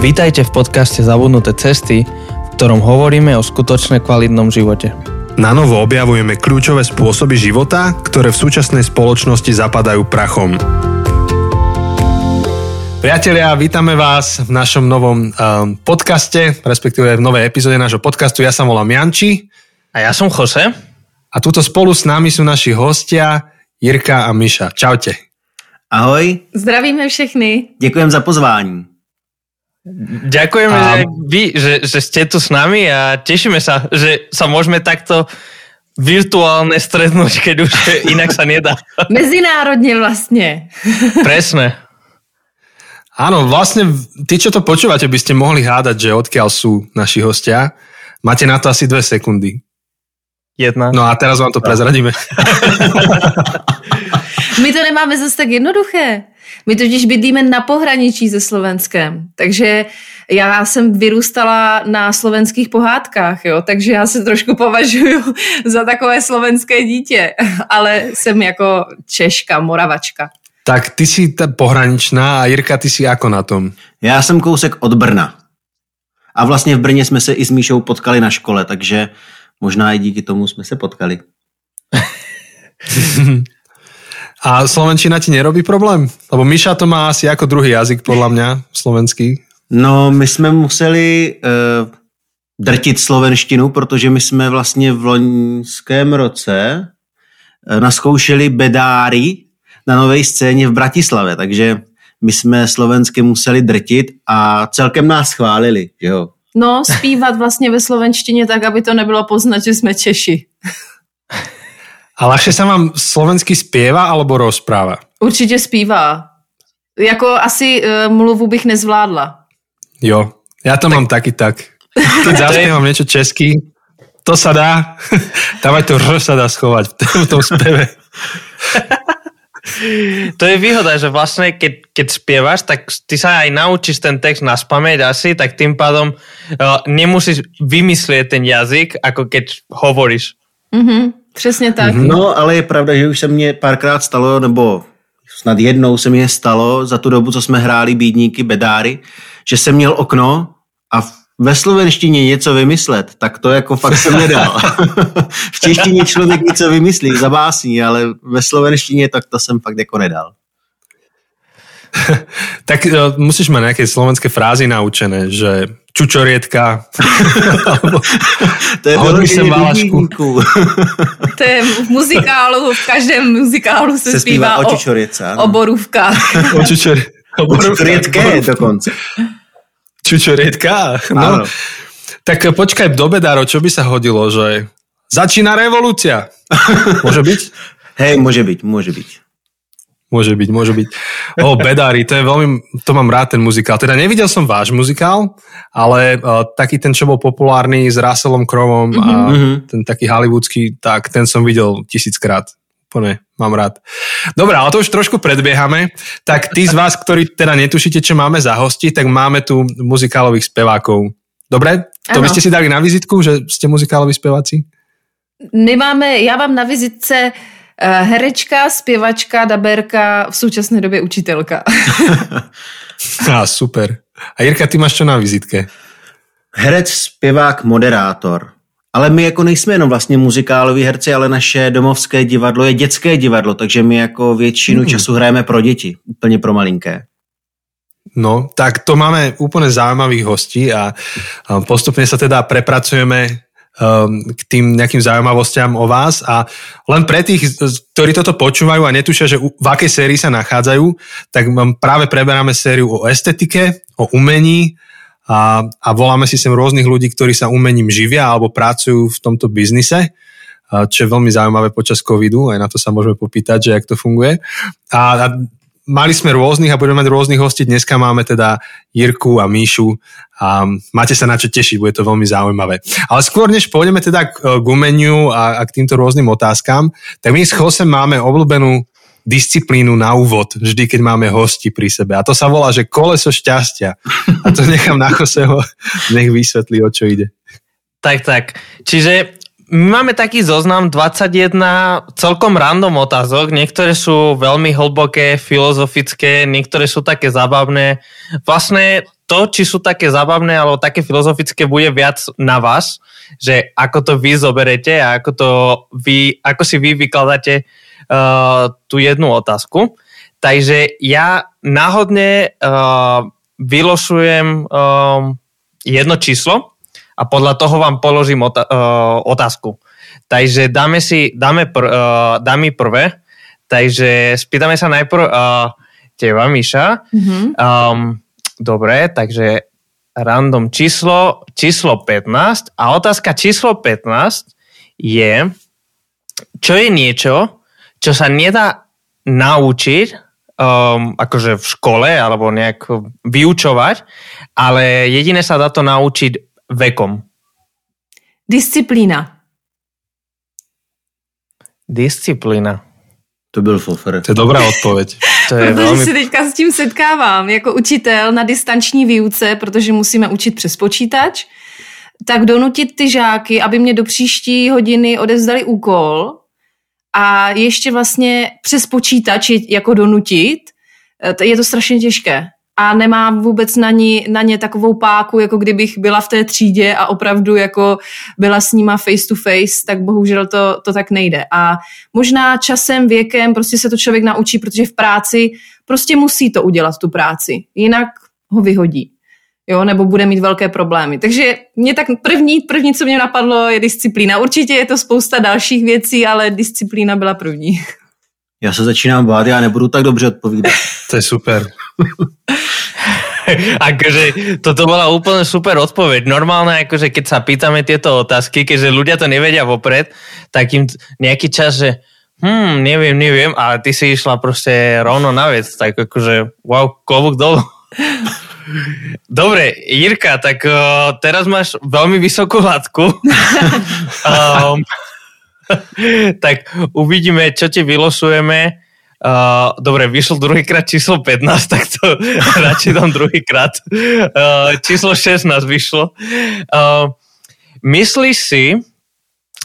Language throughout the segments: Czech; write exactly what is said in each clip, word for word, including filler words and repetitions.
Vítajte v podcaste Zabudnuté cesty, v ktorom hovoríme o skutočne kvalitnom živote. Na novo objavujeme kľúčové spôsoby života, ktoré v súčasnej spoločnosti zapadajú prachom. Priatelia, vítame vás v našom novom um, podcaste, respektíve v novej epizóde nášho podcastu. Ja sa volám Janči. A ja som Jose. A tuto spolu s nami sú naši hostia Jirka a Miša. Čaute. Ahoj. Zdravíme všechny. Ďakujem za pozvání. Ďakujeme, a... že, vy, že, že ste tu s nami a tešíme sa, že sa môžeme takto virtuálne stretnúť, keď už inak sa nedá. Medzinárodne vlastne. Presne. Áno, vlastne tí, čo to počúvate, by ste mohli hádať, že odkiaľ sú naši hostia. Máte na to asi dve sekundy. Jedna. No a teraz vám to prezradíme. My to nemáme zase tak jednoduché. My totiž bydlíme na pohraničí se Slovenskem. Takže já jsem vyrůstala na slovenských pohádkách, jo? Takže já se trošku považuju za takové slovenské dítě. Ale jsem jako Češka, Moravačka. Tak ty si ta pohraničná a Jirka, ty si ako na tom? Já jsem kousek od Brna. A vlastně v Brně jsme se i s Míšou potkali na škole, takže možná i díky tomu jsme se potkali. A slovenčina ti nerobí problém? Lebo Míša to má asi jako druhý jazyk, podle mě, slovenský. No, my jsme museli uh, drtit slovenštinu, protože my jsme vlastně v loňském roce uh, naskoušeli bedári na nové scéně v Bratislave, takže my jsme slovensky museli drtit a celkem nás chválili, jo. No, zpívat vlastně ve slovenštině tak, aby to nebylo poznat, že jsme Češi. A ľahšie sa vám slovensky zpěvá alebo rozpráva? Určitě zpívá. Jako asi e, mluvu bych nezvládla. Jo, já to tak... mám taky tak. Keď zaspievam niečo česky, to sa dá, tam aj to r sa dá schovať v tom zpěve. To je výhoda, že vlastne keď, keď spievaš, tak ty sa aj naučíš ten text na spamäť asi, tak tým pádom uh, nemusíš vymyslieť ten jazyk, ako keď hovoríš. Mm-hmm, přesně tak. No, ale je pravda, že už se mně párkrát stalo, nebo snad jednou se mně stalo za tu dobu, co jsme hráli Bídníky, bedáry, že jsem měl okno a ve slovenštině něco vymyslet, tak to jako fakt jsem nedal. V češtině člověk něco vymyslí, zabásní, ale ve slovenštině tak to jsem fakt jako nedal. Tak no, musíš mať nejaké slovenské frázy naučené, že čučorietka, hodí sem valašku. To je v muzikálu, v každém muzikálu se, se zpívá o, o borůvkách. O, čučor, o, o čučorietke dokonce. Čučorietka? No. Tak počkaj, do bedáro, čo by sa hodilo, že začína revolúcia. Môže byť? Hej, môže byť, môže byť. Môže byť, môže byť. O, bedári, to je veľmi, to mám rád, ten muzikál. Teda nevidel som váš muzikál, ale uh, taký ten, čo bol populárny s Russellom Crowom a mm-hmm. ten taký hollywoodský, tak ten som videl tisíckrát. Úplne, mám rád. Dobre, ale to už trošku predbiehame. Tak tí z vás, ktorí teda netušíte, čo máme za hosti, tak máme tu muzikálových spevákov. Dobre? To ano. By ste si dali na vizitku, že ste muzikáloví speváci? Nemáme, ja mám na vizitce herečka, zpěvačka, dabérka, v současné době učitelka. Ah, super. A Jirka, ty máš čo na vizitke? Herec, zpěvák, moderátor. Ale my jako nejsme jenom vlastně muzikáloví herci, ale naše domovské divadlo je dětské divadlo, takže my jako většinu mm. času hrajeme pro děti, úplně pro malinké. No, tak to máme úplně zaujímavých hostí a postupně se teda prepracujeme k tým nejakým zaujímavostiam o vás a len pre tých, ktorí toto počúvajú a netušia, že v akej sérii sa nachádzajú, tak práve preberáme sériu o estetike, o umení a, a voláme si sem rôznych ľudí, ktorí sa umením živia alebo pracujú v tomto biznise, čo je veľmi zaujímavé počas covidu, aj na to sa môžeme popýtať, že jak to funguje. A, a mali sme rôznych a budeme mať rôznych hostí, dneska máme teda Jirku a Míšu a máte sa na čo tešiť, bude to veľmi zaujímavé. Ale skôr než pôjdeme teda k umeniu a k týmto rôznym otázkam, tak my s Josem máme obľúbenú disciplínu na úvod, vždy keď máme hosti pri sebe a to sa volá, že koleso šťastia a to nechám na Joseho, nech vysvetlí, o čo ide. Tak, tak, čiže my máme taký zoznam dvadsaťjeden celkom random otázok, niektoré sú veľmi hlboké, filozofické, niektoré sú také zábavné. Vlastne to, či sú také zábavné alebo také filozofické, bude viac na vás, že ako to vy zoberete a ako, to vy, ako si vy vykladáte uh, tú jednu otázku. Takže ja náhodne uh, vylošujem uh, jedno číslo a podľa toho vám položím ota- uh, otázku. Takže dáme si, dáme pr- uh, dámy prvé, takže spýtame sa najprv uh, teba, Miša. Mm-hmm. Um, dobre, takže random číslo, číslo pätnásť. A otázka číslo pätnásť je, čo je niečo, čo sa nedá naučiť, um, akože v škole, alebo nejak vyučovať, ale jedine sa dá to naučiť vekom. Disciplína. Disciplína. To byl fofer. To je dobrá odpověď. To je protože velmi... se teďka s tím setkávám jako učitel na distanční výuce, protože musíme učit přes počítač, tak donutit ty žáky, aby mě do příští hodiny odevzdali úkol a ještě vlastně přes počítač jako donutit, je to strašně těžké. A nemám vůbec na, ní, na ně takovou páku, jako kdybych byla v té třídě a opravdu jako byla s nima face to face, tak bohužel to, to tak nejde. A možná časem, věkem prostě se to člověk naučí, protože v práci prostě musí to udělat, tu práci. Jinak ho vyhodí, jo, nebo bude mít velké problémy. Takže mě tak první, první, co mě napadlo, je disciplína. Určitě je to spousta dalších věcí, ale disciplína byla první. Já se začínám bát, já nebudu tak dobře odpovídat. To je super. Akože toto bola úplne super odpoveď. Normálne, akože keď sa pýtame tieto otázky, keďže ľudia to nevedia vopred, tak im nejaký čas, že hm, neviem, neviem, ale ty si išla proste rovno na vec, tak akože wow, klobúk dolu. Dobre, Jirka, tak uh, teraz máš veľmi vysokú hladku. um, tak uvidíme, čo ti vylošujeme. Uh, dobre, vyšlo druhýkrát číslo pätnásť, tak to radšej dám druhýkrát. Uh, číslo šestnásť vyšlo. Uh, myslíš si,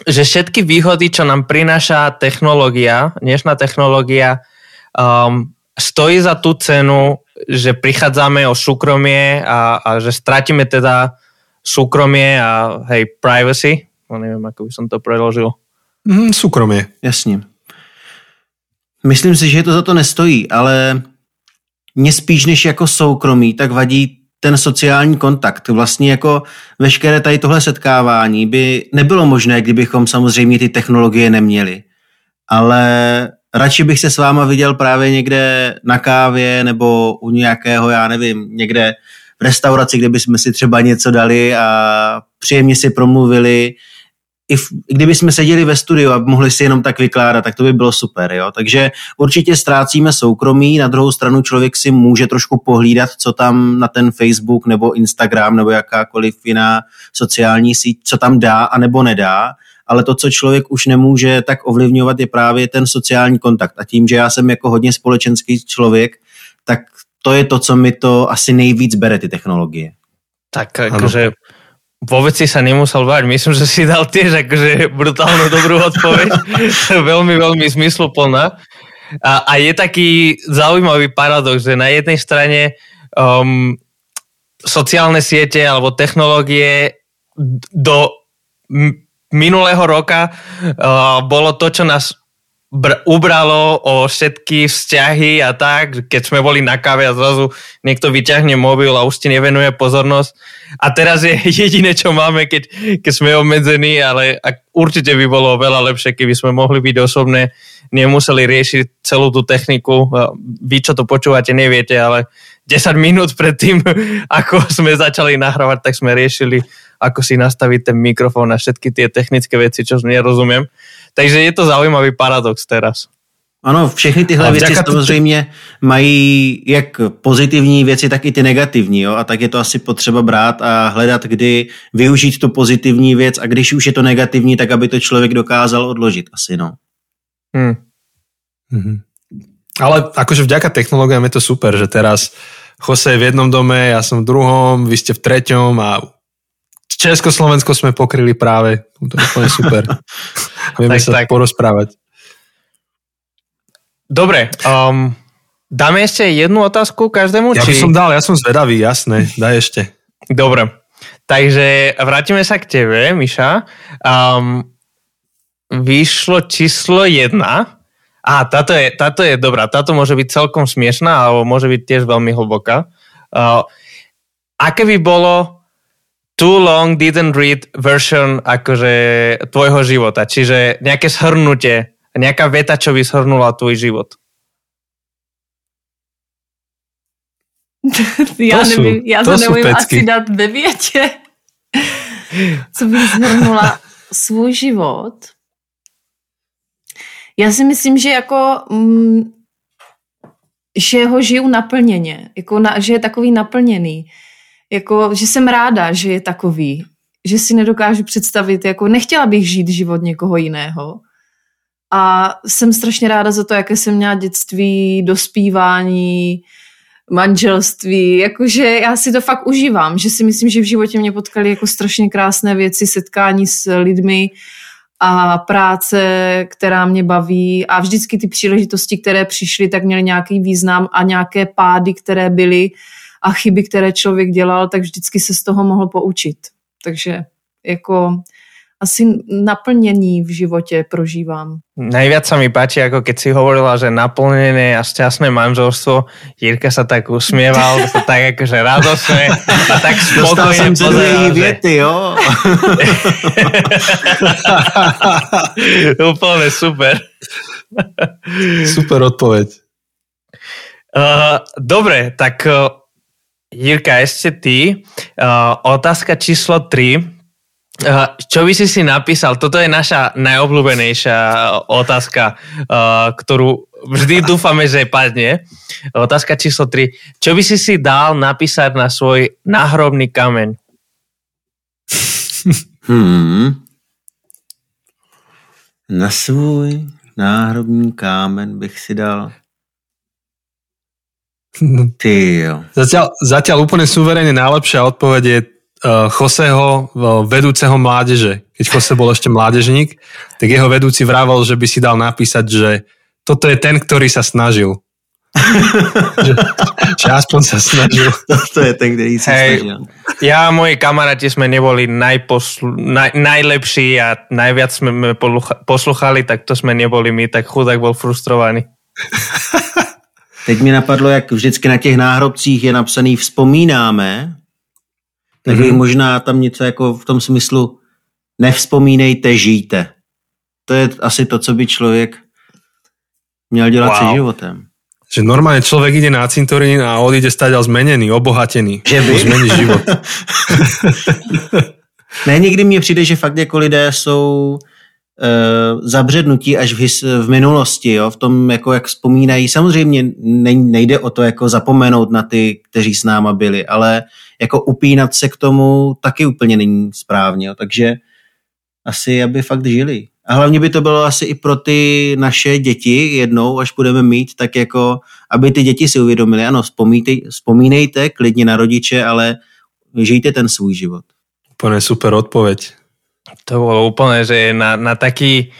že všetky výhody, čo nám prináša technológia, dnešná technológia, um, stojí za tú cenu, že prichádzame o súkromie a, a že stratíme teda súkromie a hej, privacy? No, neviem, ako by som to preložil. Mm, súkromie, jasne. Myslím si, že to za to nestojí, ale mě spíš než jako soukromí, tak vadí ten sociální kontakt. Vlastně jako veškeré tady tohle setkávání by nebylo možné, kdybychom samozřejmě ty technologie neměli. Ale radši bych se s váma viděl právě někde na kávě nebo u nějakého, já nevím, někde v restauraci, kde bychom si třeba něco dali a příjemně si promluvili. I v, kdyby jsme seděli ve studiu a mohli si jenom tak vykládat, tak to by bylo super. Jo? Takže určitě ztrácíme soukromí, na druhou stranu člověk si může trošku pohlídat, co tam na ten Facebook nebo Instagram nebo jakákoliv jiná sociální síť, co tam dá a nebo nedá, ale to, co člověk už nemůže tak ovlivňovat, je právě ten sociální kontakt. A tím, že já jsem jako hodně společenský člověk, tak to je to, co mi to asi nejvíc bere, ty technologie. Tak jakože... Vôbec si sa nemusel báť. Myslím, že si dal tiež akože brutálnu dobrú odpoveď. Veľmi, veľmi zmysluplná. A, a je taký zaujímavý paradox, že na jednej strane um, sociálne siete alebo technológie do m- minulého roka uh, bolo to, čo nás br- ubralo o všetky vzťahy a tak, keď sme boli na káve a zrazu niekto vyťahne mobil a už ti nevenuje pozornosť. A teraz je jediné, čo máme, keď, keď sme obmedzení, ale určite by bolo veľa lepšie, keby sme mohli byť osobné, nemuseli riešiť celú tú techniku. Vy, čo to počúvate, neviete, ale desať minút pred tým, ako sme začali nahrávať, tak sme riešili, ako si nastaviť ten mikrofón a všetky tie technické veci, čo nerozumiem. Takže je to zaujímavý paradox teraz. Ano, všechny tyhle věci samozřejmě mají jak pozitivní věci, tak i ty negativní. Jo? A tak je to asi potřeba brát a hledat, kdy využít tu pozitivní věc a když už je to negativní, tak aby to člověk dokázal odložit asi. No. Hmm. Mhm. Ale akože vďaka technológiám je to super, že teraz Jose je v jednom dome, ja som v druhom, vy ste v treťom a Česko-Slovensko sme pokryli práve. To je úplne super. Vieme tak, sa tak porozprávať. Dobre, um, Dáme ešte jednu otázku každému? Ja či... by som dal, ja som zvedavý, jasné. Daj ešte. Dobre. Takže vrátime sa k tebe, Miša. Um, vyšlo číslo jedna. Á, táto je, táto je dobrá. Táto môže byť celkom smiešná, alebo môže byť tiež veľmi hlboká. Uh, aké by bolo Too Long Didn't Read version akože tvojho života? Čiže nejaké shrnutie, nejaká veta, čo by shrnula tvoj život. Ja, sú, neviem, ja sa neviem asi dať ve viete, co by zhrnula svůj život. Já si myslím, že jako m, že ho žiju naplněně, jako na, že je takový naplněný, jako, že jsem ráda, že je takový, že si nedokážu představit, jako nechtěla bych žít život někoho jiného. A jsem strašně ráda za to, jaké jsem měla dětství, dospívání, manželství, jakože já si to fakt užívám, že si myslím, že v životě mě potkaly jako strašně krásné věci, setkání s lidmi a práce, která mě baví a vždycky ty příležitosti, které přišly, tak měly nějaký význam a nějaké pády, které byly a chyby, které člověk dělal, tak vždycky se z toho mohl poučit. Takže jako asi naplnění v živote prožívam. Najviac sa mi páči, ako keď si hovorila, že naplnené a šťastné manželstvo. Jirka sa tak usmieval, sa tak akože radosne a tak spokojne pozeral. Viety, jo. Úplne super. Super odpoveď. Uh, dobre, tak uh, Jirka, ešte ty. Uh, otázka číslo tri. Uh, čo by si si napísal? Toto je naša najobľúbenejšia otázka, uh, ktorú vždy dúfame, že padne. Otázka číslo tri. Čo by si si dal napísať na svoj náhrobný kameň? Hmm. Na svůj náhrobný kámen bych si dal... Zatiaľ, zatiaľ úplne suverénne najlepšia odpoveď je Joseho, vedúceho mládeže. Keď Jose bol ešte mládežník, tak jeho vedúci vravel, že by si dal napísať, že toto je ten, ktorý sa snažil. že, že aspoň sa snažil. Toto je ten, ktorý sa hey, snažil. Ja a moji kamaráti sme neboli najposlu, naj, najlepší a najviac sme posluchali, tak to sme neboli my, tak chudák bol frustrovaný. Teď mi napadlo, jak vždycky na těch náhrobcích je napsaný vzpomínáme, takže mm-hmm. možná tam něco jako v tom smyslu nevzpomínejte, žijte. To je asi to, co by člověk měl dělat wow. se životem. Že normálně člověk jde na cintorín a odjde stáďal zmeněný, obohatený. Že by? Změní život. Ne, někdy mně přijde, že fakt jako lidé jsou e, zabřednutí až v, his, v minulosti, jo? V tom, jako, jak vzpomínají. Samozřejmě nejde o to jako zapomenout na ty, kteří s náma byli, ale jako upínat se k tomu taky úplně není správně, jo. Takže asi, aby fakt žili. A hlavně by to bylo asi i pro ty naše děti jednou, až budeme mít, tak jako, aby ty děti si uvědomily, ano, vzpomínejte, vzpomínejte klidně na rodiče, ale žijte ten svůj život. Úplně super odpověď. To bylo úplně, že na, na taký,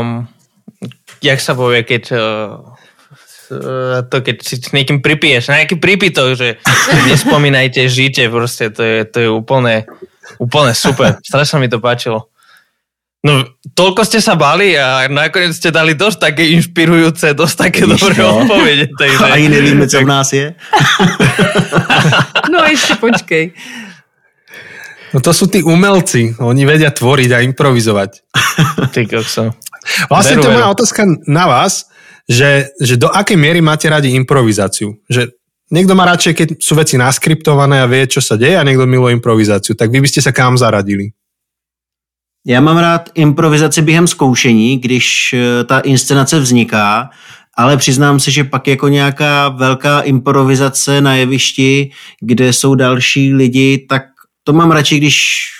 um, jak se pově, keď... Uh... to keď si niekým pripiješ, na nejaký pripitok, že nespomínajte, žite, proste to je, to je úplne, úplne super. Strašne mi to páčilo. No, toľko ste sa bali a nakoniec ste dali dosť také inšpirujúce, dosť také Víš, dobré no? odpovede. Takže... Ani nevíme, co v nás je. No ešte počkej. No to sú tí umelci, oni vedia tvoriť a improvizovať. Ty kokso. Vlastne to je moja otázka na vás, Že, že do akej miery máte radi improvizáciu? Že niekto má radšej, keď sú veci naskriptované a vie, čo sa deje, a niekto miluje improvizáciu. Tak vy by ste sa kam zaradili? Já mám rád improvizaci během zkoušení, když ta inscenace vzniká, ale přiznám se, že pak jako nějaká velká improvizace na jevišti, kde jsou další lidi, tak to mám radši, když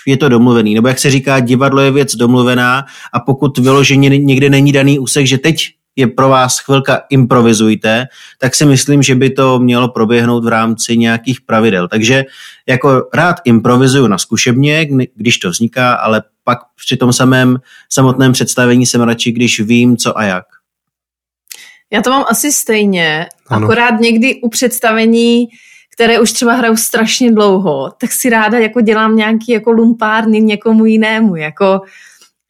je to domluvený. Nebo jak se říká, divadlo je věc domluvená a pokud vyloženě někde není daný úsek, že teď je pro vás chvilka improvizujte, tak si myslím, že by to mělo proběhnout v rámci nějakých pravidel. Takže jako rád improvizuju na zkušebně, když to vzniká, ale pak při tom samém samotném představení jsem radši, když vím, co a jak. Já to mám asi stejně, ano. Akorát někdy u představení, které už třeba hraju strašně dlouho, tak si ráda jako dělám nějaký jako lumpárny někomu jinému, jako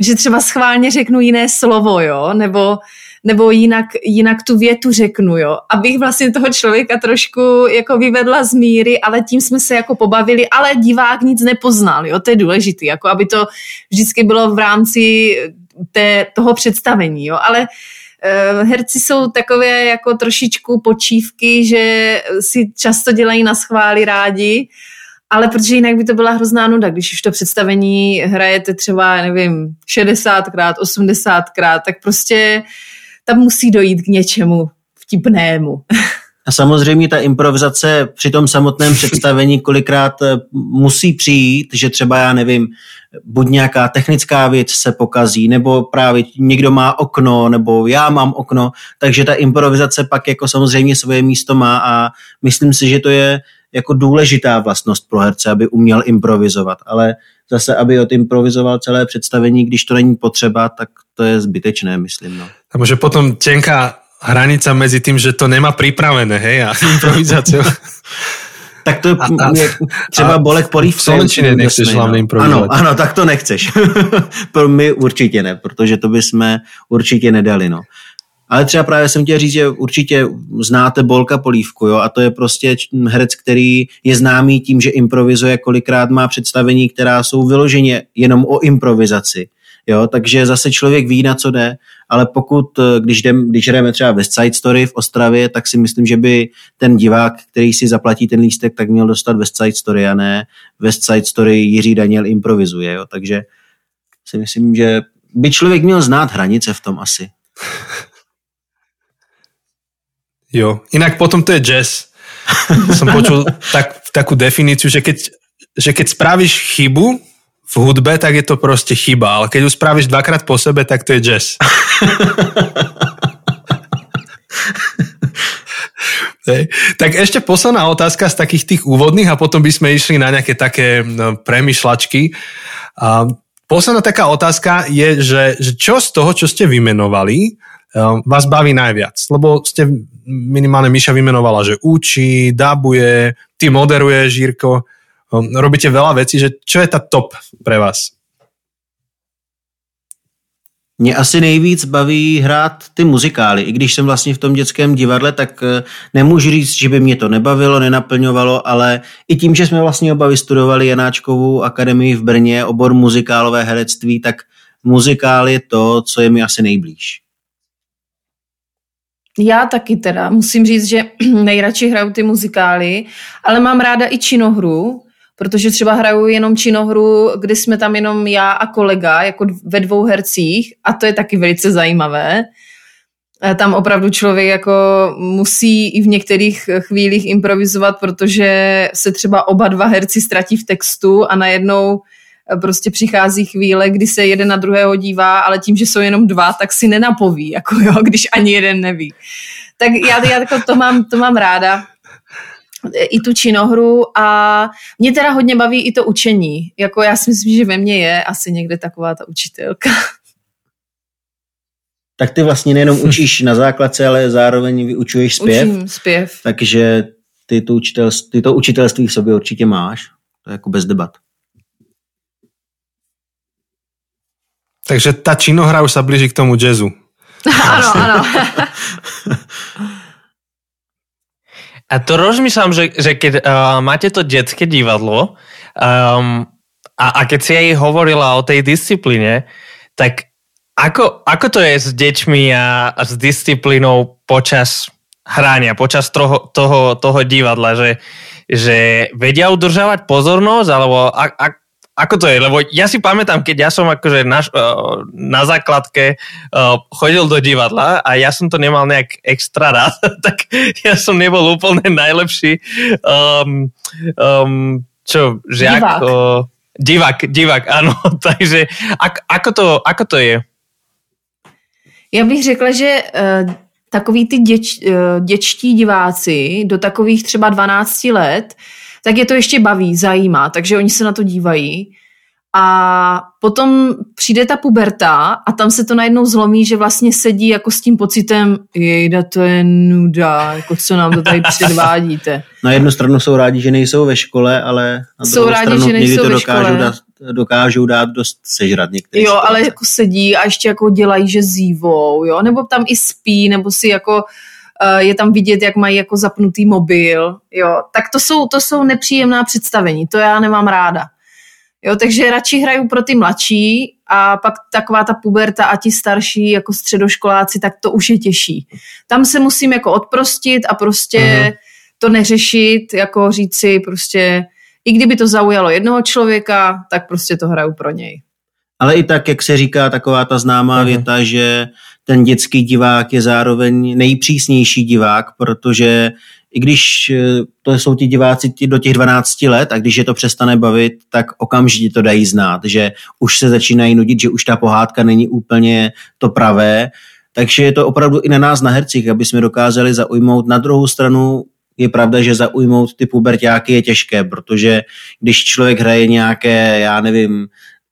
že třeba schválně řeknu jiné slovo, jo, nebo, nebo jinak, jinak tu větu řeknu, jo, abych vlastně toho člověka trošku jako vyvedla z míry, ale tím jsme se jako pobavili, ale divák nic nepoznal, jo, to je důležitý, jako aby to vždycky bylo v rámci té, toho představení, jo, ale herci jsou takové jako trošičku počívky, že si často dělají na schvály rádi, ale protože jinak by to byla hrozná nuda, když už to představení hrajete třeba, nevím, šedesátkrát, osmdesátkrát, tak prostě tam musí dojít k něčemu vtipnému. A samozřejmě ta improvizace při tom samotném představení kolikrát musí přijít, že třeba, já nevím, buď nějaká technická věc se pokazí, nebo právě někdo má okno, nebo já mám okno, takže ta improvizace pak jako samozřejmě svoje místo má a myslím si, že to je jako důležitá vlastnost pro herce, aby uměl improvizovat, ale zase, aby odimprovizoval celé představení, když to není potřeba, tak to je zbytečné, myslím. No. A možná potom tenká hranica medzi tým, že to nemá pripravené, hej, a improvizáciou. Tak to je a, a, třeba a, Bolek Polívka. V Slovenčine nechceš hlavne improvizovať. Ano, ano, tak to nechceš. My určitě ne, protože to bychom určitě nedali, no. Ale třeba právě jsem chtěl říct, že určitě znáte Bolka Polívku, jo, a to je prostě herec, který je známý tím, že improvizuje, kolikrát má představení, která jsou vyloženě jenom o improvizaci. Jo, takže zase člověk ví, na co jde, ale pokud, když jdeme, když jdeme třeba West Side Story v Ostravě, tak si myslím, že by ten divák, který si zaplatí ten lístek, tak měl dostat West Side Story a ne West Side Story Jiří Daniel improvizuje, jo, takže si myslím, že by člověk měl znát hranice v tom asi. Jo, inak potom to je jazz. Som počul tak, takú definíciu, že keď, že keď spravíš chybu v hudbe, tak je to proste chyba, ale keď ju spravíš dvakrát po sebe, tak to je jazz. Tak ešte posledná otázka z takých tých úvodných a potom by sme išli na nejaké také premyšľačky. A posledná taká otázka je, že, že čo z toho, čo ste vymenovali, vás baví najviac? Lebo ste minimálne Miša vymenovala, že učí, dabuje, ty moderuješ, Jirko, robíte veľa vecí, že čo je tá top pre vás? Mě asi nejvíc baví hrát ty muzikály. I když jsem vlastně v tom dětském divadle, tak nemůžu říct, že by mě to nebavilo, nenaplňovalo, ale i tím, že jsme vlastně oba vystudovali Janáčkovou akademii v Brně, obor muzikálové herectví, tak muzikál je to, co je mi asi nejblíž. Já taky teda. Musím říct, že nejradši hraju ty muzikály, ale mám ráda i činohru, protože třeba hraju jenom činohru, kdy jsme tam jenom já a kolega, jako ve dvou hercích, a to je taky velice zajímavé. Tam opravdu člověk jako musí i v některých chvílích improvizovat, protože se třeba oba dva herci ztratí v textu a najednou prostě přichází chvíle, kdy se jeden na druhého dívá, ale tím, že jsou jenom dva, tak si nenapoví, jako jo, když ani jeden neví. Tak já, já jako to, mám, to mám ráda, i tu činohru, a mě teda hodně baví i to učení. Jako já si myslím, že ve mně je asi někde taková ta učitelka. Tak ty vlastně nejenom učíš na základce, ale zároveň vyučuješ zpěv. Učím zpěv. Takže ty to, učitelství, ty to učitelství v sobě určitě máš. To je jako bez debat. Takže tá činohra už sa blíži k tomu jazzu. Áno, áno. A to rozmýšľam, že, že keď uh, máte to detské divadlo um, a, a keď si jej hovorila o tej disciplíne, tak ako, ako to je s deťmi a, a s disciplínou počas hrania, počas toho, toho, toho divadla, že, že vedia udržávať pozornosť, alebo a, a, ako to je? Lebo ja si pamätám, keď ja som akože na, na základke chodil do divadla a ja som to nemal nejak extra rád, tak ja som nebol úplne najlepší um, um, čo, žiak, divák. Uh, divák, divák, áno. Takže ak, ako, to, ako to je? Ja bych řekla, že uh, takoví ty děč, uh, děčtí diváci do takových třeba dvanácti let, tak je to ještě baví, zajímá, takže oni se na to dívají A potom přijde ta puberta a tam se to najednou zlomí, že vlastně sedí jako s tím pocitem, jejda, to je nuda, jako co nám to tady předvádíte. Na jednu stranu jsou rádi, že nejsou ve škole, ale na jsou druhou rádi, stranu že někdy to dokážou dát, dokážou dát dost sežrat některé. Jo, škole. Ale jako sedí a ještě jako dělají, že zívou, jo, nebo tam i spí, nebo si jako je tam vidět, jak mají jako zapnutý mobil, jo, tak to jsou, to jsou nepříjemná představení, to já nemám ráda. Jo, takže radši hraju pro ty mladší a pak taková ta puberta a ti starší jako středoškoláci, tak to už je těžší. Tam se musím jako odprostit a prostě uh-huh. to neřešit, jako říct si prostě, i kdyby to zaujalo jednoho člověka, tak prostě to hraju pro něj. Ale i tak, jak se říká taková ta známá uh-huh. věta, že ten dětský divák je zároveň nejpřísnější divák, protože i když to jsou ti diváci do těch dvanácti let a když je to přestane bavit, tak okamžitě to dají znát, že už se začínají nudit, že už ta pohádka není úplně to pravé. Takže je to opravdu i na nás, na hercích, aby jsme dokázali zaujmout. Na druhou stranu je pravda, že zaujmout ty puberťáky je těžké, protože když člověk hraje nějaké, já nevím,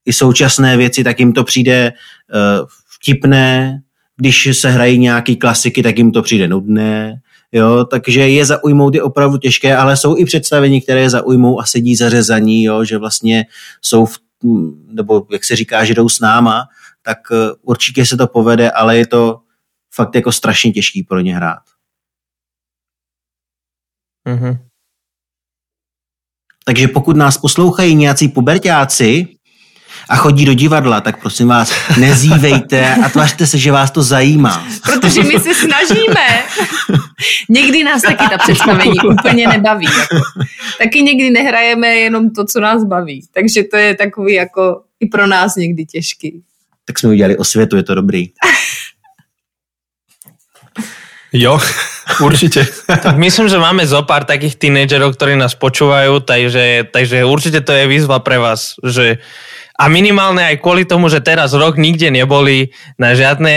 i současné věci, tak jim to přijde uh, vtipné. Když se hrají nějaký klasiky, tak jim to přijde nudné. Jo, takže je zaujmout je opravdu těžké, ale jsou i představení, které zaujmou a sedí zařezaní, jo, že vlastně jsou, v, nebo jak se říká, že jdou s náma, tak určitě se to povede, ale je to fakt jako strašně těžký pro ně hrát. Mhm. Takže pokud nás poslouchají nějací puberťáci a chodí do divadla, tak prosím vás, nezívejte a tvařte se, že vás to zajímá. Protože my se snažíme. Někdy nás taky ta představení úplně nebaví. Jako. Taky někdy nehrajeme jenom to, co nás baví. Takže to je takový jako i pro nás někdy těžký. Tak jsme udělali osvětu, je to dobrý. Jo, určite. Tak myslím, že máme zo pár takých tínedžerov, ktorí nás počúvajú, takže, takže určite to je výzva pre vás. Že... A minimálne aj kvôli tomu, že teraz rok nikde neboli, na žiadne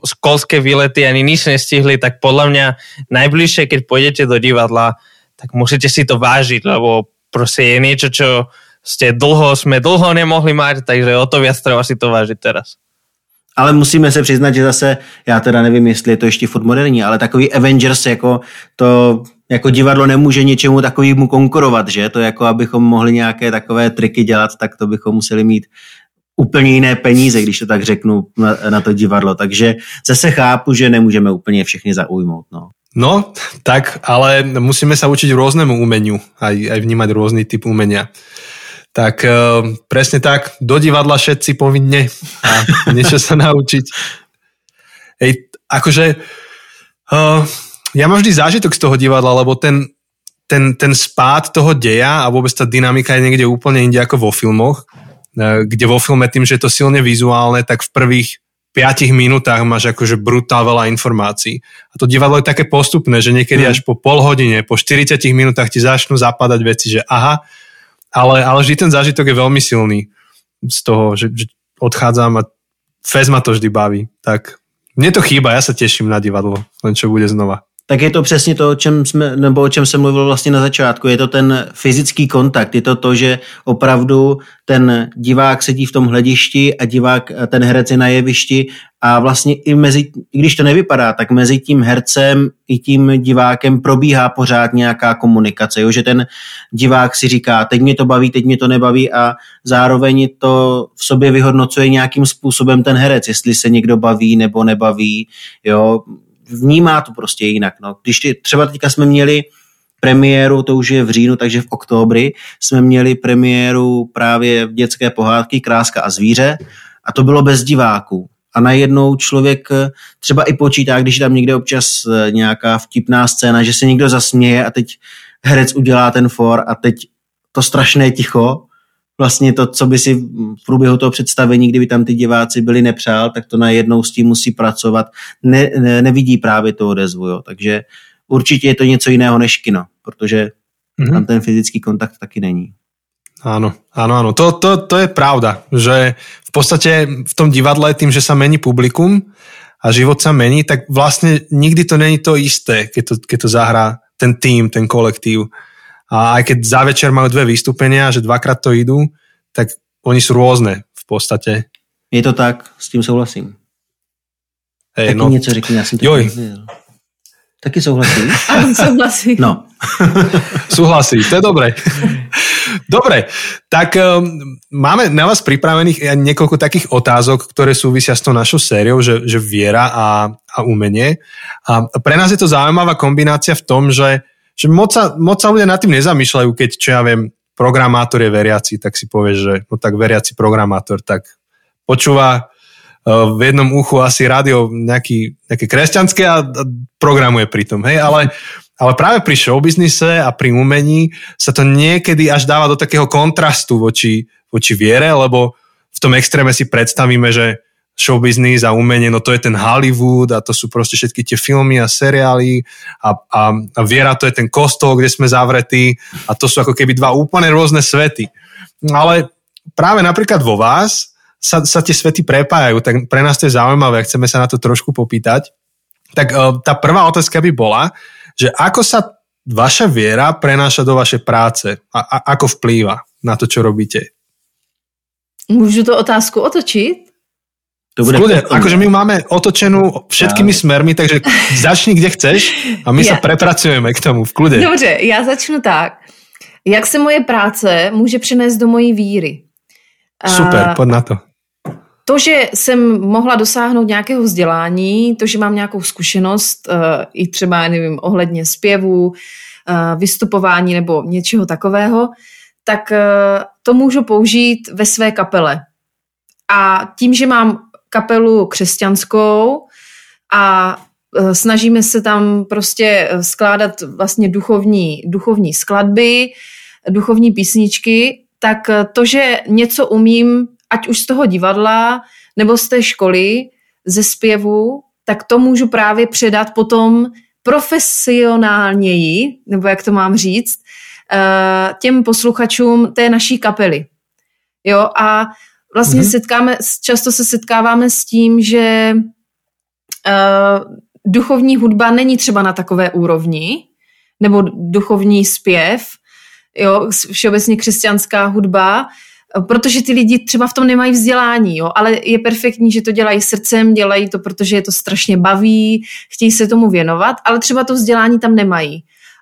školské výlety ani nič nestihli, tak podľa mňa najbližšie, keď pôjdete do divadla, tak musíte si to vážiť, lebo proste je niečo, čo ste dlho, sme dlho nemohli mať, takže o to viac treba si to vážiť teraz. Ale musíme se přiznat, že zase, já teda nevím, jestli je to ještě furt moderní, ale takový Avengers, jako to jako divadlo nemůže něčemu takovému konkurovat, že? To jako, abychom mohli nějaké takové triky dělat, tak to bychom museli mít úplně jiné peníze, když to tak řeknu, na, na to divadlo. Takže zase chápu, že nemůžeme úplně všechny zaujmout, no. No, tak, ale musíme se učit různému umeniu, aj, aj vnímat různý typ umenia. Tak e, presne tak, do divadla všetci povinne a niečo sa naučiť. Ej, akože e, ja mám vždy zážitok z toho divadla, lebo ten, ten, ten spád toho deja a vôbec tá dynamika je niekde úplne inde ako vo filmoch, e, kde vo filme tým, že je to silne vizuálne, tak v prvých piatich minútach máš akože brutál veľa informácií. A to divadlo je také postupné, že niekedy mm. až po pol hodine, po štyridsiatich minútach ti začnú zapadať veci, že aha. Ale, ale vždy ten zážitok je veľmi silný z toho, že, že odchádzam a fest ma to vždy baví. Tak mne to chýba, ja sa teším na divadlo, len čo bude znova. Tak je to přesně to, o čem jsme, nebo o čem jsem mluvil vlastně na začátku. Je to ten fyzický kontakt, je to to, že opravdu ten divák sedí v tom hledišti a divák, ten herec je na jevišti a vlastně i mezi, i když to nevypadá, tak mezi tím hercem i tím divákem probíhá pořád nějaká komunikace, jo? Že ten divák si říká, teď mě to baví, teď mě to nebaví a zároveň to v sobě vyhodnocuje nějakým způsobem ten herec, jestli se někdo baví nebo nebaví, jo. Vnímá to prostě jinak. No. Když ty, třeba teďka jsme měli premiéru, to už je v říjnu, takže v októbri, jsme měli premiéru právě v dětské pohádky Kráska a zvíře a to bylo bez diváků. A najednou člověk třeba i počítá, když je tam někde občas nějaká vtipná scéna, že se někdo zasměje a teď herec udělá ten for a teď to strašné ticho, vlastně to, co by si v průběhu toho představení, kdyby tam ty diváci byli nepřál, tak to najednou s tím musí pracovat. Ne, ne, nevidí právě to odezvu, jo. Takže určitě je to něco jiného než kino, protože mm-hmm. tam ten fyzický kontakt taky není. Áno, áno, áno. To, to, to je pravda, že v podstate v tom divadle tým, že sa mení publikum a život sa mení, tak vlastne nikdy to není to isté, keď to, keď to zahrá ten tím, ten kolektív. A aj keď za večer majú dve vystúpenia, že dvakrát to idú, tak oni sú rôzne v podstate. Je to tak, s tým súhlasím. Hey, Taký no. niečo řekni, ja som to nevedel. Taký súhlasí? Áno, súhlasí. No. Súhlasí, to je dobre. Dobre, tak um, máme na vás pripravených niekoľko takých otázok, ktoré súvisia s tou našou sériou, že, že viera a, a umenie. A pre nás je to zaujímavá kombinácia v tom, že, že moc, sa, moc sa ľudia nad tým nezamýšľajú, keď, čo ja viem, programátor je veriaci, tak si povieš, že no tak veriaci programátor, tak počúva v jednom uchu asi rádio nejaký, nejaké kresťanské a programuje pri tom. Hej? Ale, ale práve pri showbiznise a pri umení sa to niekedy až dáva do takého kontrastu voči, voči viere, lebo v tom extréme si predstavíme, že showbiznis a umenie, no to je ten Hollywood a to sú proste všetky tie filmy a seriály a, a, a viera to je ten kostol, kde sme zavretí a to sú ako keby dva úplne rôzne svety. Ale práve napríklad vo vás Sa, sa tie svety prepájajú, tak pre nás to je zaujímavé, chceme sa na to trošku popýtať. Tak tá prvá otázka by bola, že ako sa vaša viera prenáša do vašej práce a, a ako vplýva na to, čo robíte? Môžu tú otázku otočiť? Kľude, akože my máme otočenú všetkými smermi, takže začni, kde chceš a my ja. sa prepracujeme k tomu v kľude. Dobře, ja začnu tak. Jak sa moje práce môže přenést do mojí víry? Super, pojď na to. To, že jsem mohla dosáhnout nějakého vzdělání, to, že mám nějakou zkušenost, i třeba, nevím, ohledně zpěvu, vystupování nebo něčeho takového, tak to můžu použít ve své kapele. A tím, že mám kapelu křesťanskou a snažíme se tam prostě skládat vlastně duchovní, duchovní skladby, duchovní písničky, tak to, že něco umím, ať už z toho divadla, nebo z té školy, ze zpěvu, tak to můžu právě předat potom profesionálněji, nebo jak to mám říct, těm posluchačům té naší kapely. Jo, a vlastně mm-hmm. setkáme, často se setkáváme s tím, že uh, duchovní hudba není třeba na takové úrovni, nebo duchovní zpěv, jo, všeobecně křesťanská hudba, protože ty lidi třeba v tom nemají vzdělání, jo, ale je perfektní, že to dělají srdcem, dělají to, protože je to strašně baví, chtějí se tomu věnovat, ale třeba to vzdělání tam nemají.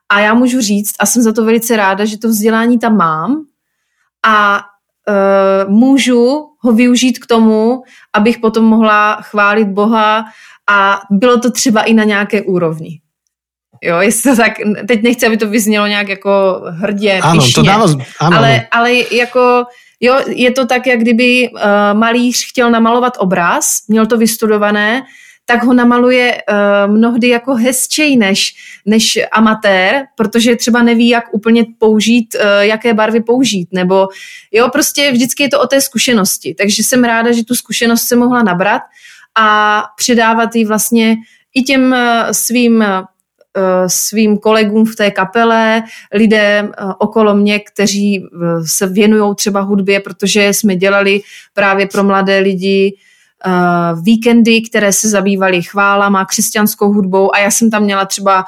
A já můžu říct, a jsem za to velice ráda, že to vzdělání tam mám a e, můžu ho využít k tomu, abych potom mohla chválit Boha a bylo to třeba i na nějaké úrovni. Jo, jestli to tak, teď nechci, aby to vyznělo nějak jako hrdě, ano, pišně, to dává, ano, ale, ale jako, jo, je to tak, jak kdyby uh, malíř chtěl namalovat obraz, měl to vystudované, tak ho namaluje uh, mnohdy jako hezčej než, než amatér, protože třeba neví, jak úplně použít, uh, jaké barvy použít, nebo jo, prostě vždycky je to o té zkušenosti, takže jsem ráda, že tu zkušenost se mohla nabrat a předávat ji vlastně i těm uh, svým svým kolegům v té kapele, lidem okolo mě, kteří se věnují třeba hudbě, protože jsme dělali právě pro mladé lidi víkendy, které se zabývaly chválama, křesťanskou hudbou a já jsem tam měla třeba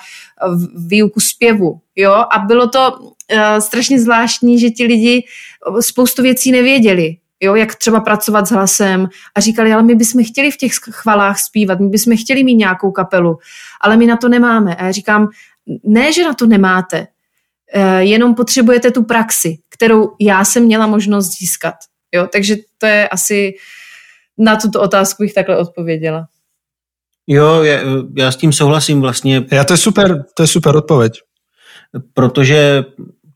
výuku zpěvu. Jo? A bylo to strašně zvláštní, že ti lidi spoustu věcí nevěděli. Jo, jak třeba pracovat s hlasem a říkali, ale my bychom chtěli v těch chvalách zpívat, my bychom chtěli mít nějakou kapelu, ale my na to nemáme. A já říkám, ne, že na to nemáte, jenom potřebujete tu praxi, kterou já jsem měla možnost získat. Jo, takže to je asi, na tuto otázku bych takhle odpověděla. Jo, já, já s tím souhlasím vlastně. Já, to je super, to je super odpověď. Protože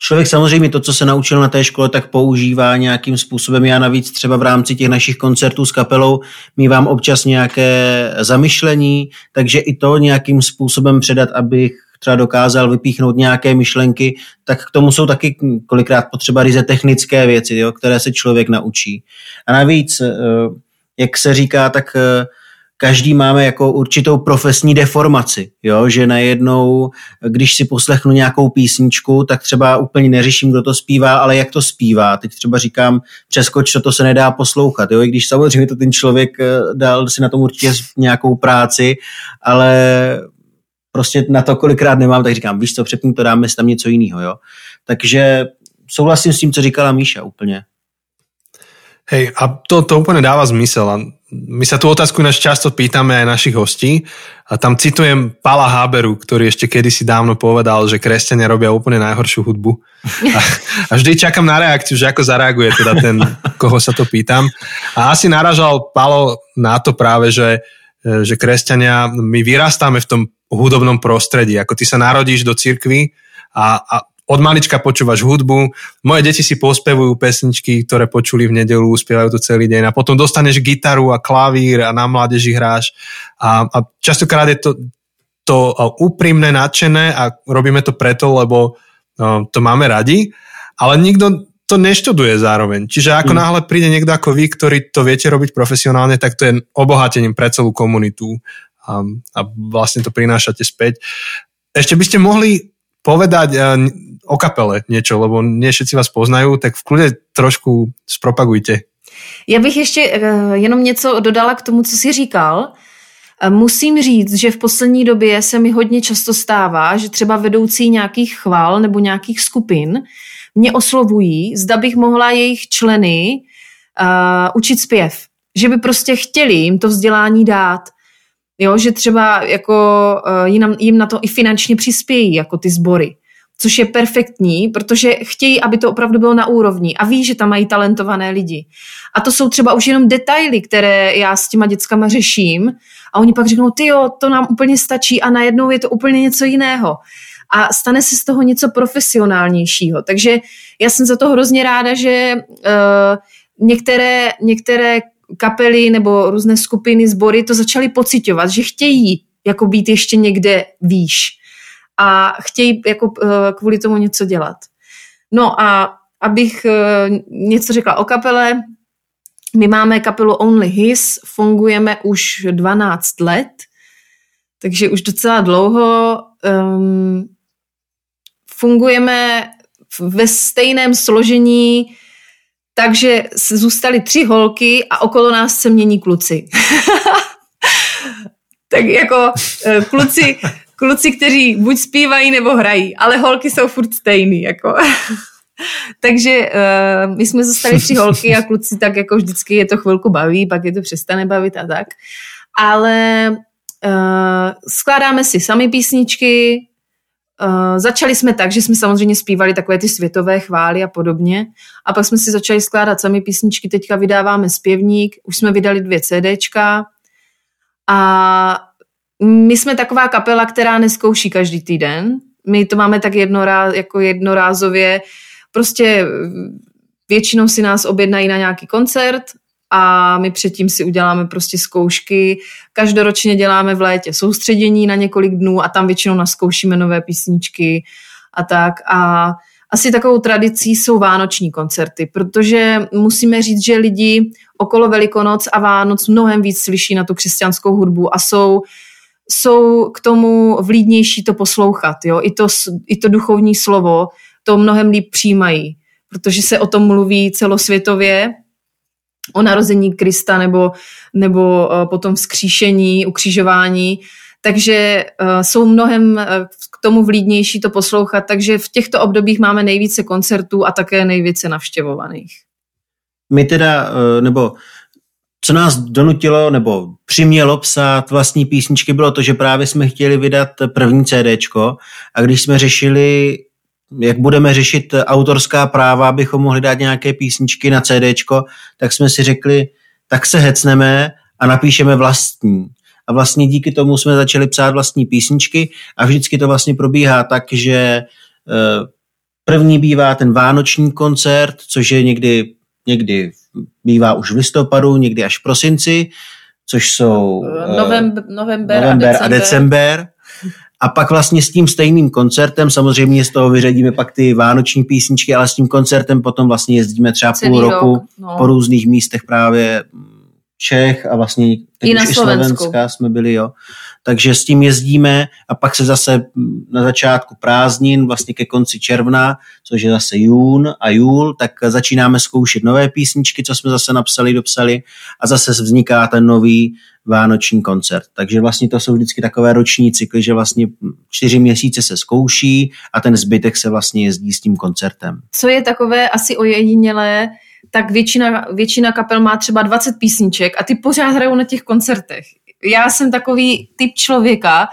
člověk samozřejmě to, co se naučil na té škole, tak používá nějakým způsobem. Já navíc třeba v rámci těch našich koncertů s kapelou mívám občas nějaké zamyšlení, takže i to nějakým způsobem předat, abych třeba dokázal vypíchnout nějaké myšlenky, tak k tomu jsou taky kolikrát potřeba ryze technické věci, jo, které se člověk naučí. A navíc, jak se říká, tak každý máme jako určitou profesní deformaci, jo? Že najednou, když si poslechnu nějakou písničku, tak třeba úplně neřeším, kdo to zpívá, ale jak to zpívá. Teď třeba říkám, přeskoč to, to se nedá poslouchat, jo? I když samozřejmě to ten člověk dal si na tom určitě nějakou práci, ale prostě na to kolikrát nemám, tak říkám, víš co, přepnu to, dáme si tam něco jiného. Jo? Takže souhlasím s tím, co říkala Míša úplně. Hej, a to, to úplne dáva zmysel. A my sa tú otázku ináč často pýtame aj našich hostí. A tam citujem Pála Háberu, ktorý ešte kedysi dávno povedal, že kresťania robia úplne najhoršiu hudbu. A, a vždy čakám na reakciu, že ako zareaguje teda ten, koho sa to pýtam. A asi naražal Pálo na to práve, že, že kresťania, my vyrastáme v tom hudobnom prostredí. Ako ty sa narodíš do cirkvi a... a od malička počúvaš hudbu, moje deti si pospevujú pesničky, ktoré počuli v nedeľu, spievajú to celý deň a potom dostaneš gitaru a klavír a na mládeži hráš a, a častokrát je to, to úprimné, nadšené a robíme to preto, lebo no, to máme radi, ale nikto to neštuduje zároveň. Čiže ako mm. náhle príde niekto ako vy, ktorý to viete robiť profesionálne, tak to je obohatením pre celú komunitu a, a vlastne to prinášate späť. Ešte by ste mohli povedať o kapele niečo, lebo nie všetci vás poznajú, tak v kľude trošku zpropagujte. Já bych ještě jenom něco dodala k tomu, co jsi říkal. Musím říct, že v poslední době se mi hodně často stává, že třeba vedoucí nějakých chval nebo nějakých skupin mě oslovují, zda bych mohla jejich členy uh, učit zpěv. Že by prostě chtěli jim to vzdělání dát. Jo, že třeba jako jim, jim na to i finančně přispějí, jako ty sbory, což je perfektní, protože chtějí, aby to opravdu bylo na úrovni a ví, že tam mají talentované lidi. A to jsou třeba už jenom detaily, které já s těma dětskama řeším a oni pak řeknou, tyjo, to nám úplně stačí a najednou je to úplně něco jiného. A stane se z toho něco profesionálnějšího. Takže já jsem za to hrozně ráda, že uh, některé, některé kapely nebo různé skupiny, sbory to začaly pociťovat, že chtějí jako být ještě někde výš a chtějí jako kvůli tomu něco dělat. No a abych něco řekla o kapele, my máme kapelu Only His, fungujeme už dvanáct let, takže už docela dlouho um, fungujeme ve stejném složení. Takže zůstaly tři holky a okolo nás se mění kluci. Tak jako kluci, kluci, kteří buď zpívají nebo hrají, ale holky jsou furt stejný. Jako. Takže uh, my jsme zůstali tři holky a kluci tak jako vždycky je to chvilku baví, pak je to přestane bavit a tak. Ale uh, skládáme si sami písničky. Uh, začali jsme tak, že jsme samozřejmě zpívali takové ty světové chvály a podobně a pak jsme si začali skládat sami písničky, teďka vydáváme zpěvník, už jsme vydali dvě CDčka a my jsme taková kapela, která neskouší každý týden, my to máme tak jednorá, jako jednorázově, prostě většinou si nás objednají na nějaký koncert a my předtím si uděláme prostě zkoušky. Každoročně děláme v létě soustředění na několik dnů a tam většinou naskoušíme nové písničky a tak. A asi takovou tradicí jsou vánoční koncerty, protože musíme říct, že lidi okolo Velikonoc a Vánoc mnohem víc slyší na tu křesťanskou hudbu a jsou, jsou k tomu vlídnější to poslouchat. Jo? I to, i to duchovní slovo to mnohem líp přijímají, protože se o tom mluví celosvětově, o narození Krista nebo, nebo potom vzkříšení, ukřižování. Takže uh, jsou mnohem uh, k tomu vlídnější to poslouchat, takže v těchto obdobích máme nejvíce koncertů a také nejvíce navštěvovaných. My teda, nebo co nás donutilo nebo přimělo psát vlastní písničky, bylo to, že právě jsme chtěli vydat první CDčko a když jsme řešili, jak budeme řešit autorská práva, abychom mohli dát nějaké písničky na CDčko, tak jsme si řekli, tak se hecneme a napíšeme vlastní. A vlastně díky tomu jsme začali psát vlastní písničky a vždycky to vlastně probíhá tak, že první bývá ten vánoční koncert, což je někdy, někdy bývá už v listopadu, někdy až v prosinci, což jsou november, november, november a december. A december. A pak vlastně s tím stejným koncertem, samozřejmě z toho vyřadíme pak ty vánoční písničky, ale s tím koncertem potom vlastně jezdíme třeba půl roku rok, no. po různých místech právě Čech a vlastně i na Slovensku jsme byli, jo. Takže s tím jezdíme a pak se zase na začátku prázdnin, vlastně ke konci června, což je zase jún a júl, tak začínáme zkoušet nové písničky, co jsme zase napsali, dopsali a zase vzniká ten nový vánoční koncert. Takže vlastně to jsou vždycky takové roční cykly, že vlastně čtyři měsíce se zkouší a ten zbytek se vlastně jezdí s tím koncertem. Co je takové asi ojedinělé, tak většina, většina kapel má třeba dvacet písniček a ty pořád hrajou na těch koncertech. Já jsem takový typ člověka,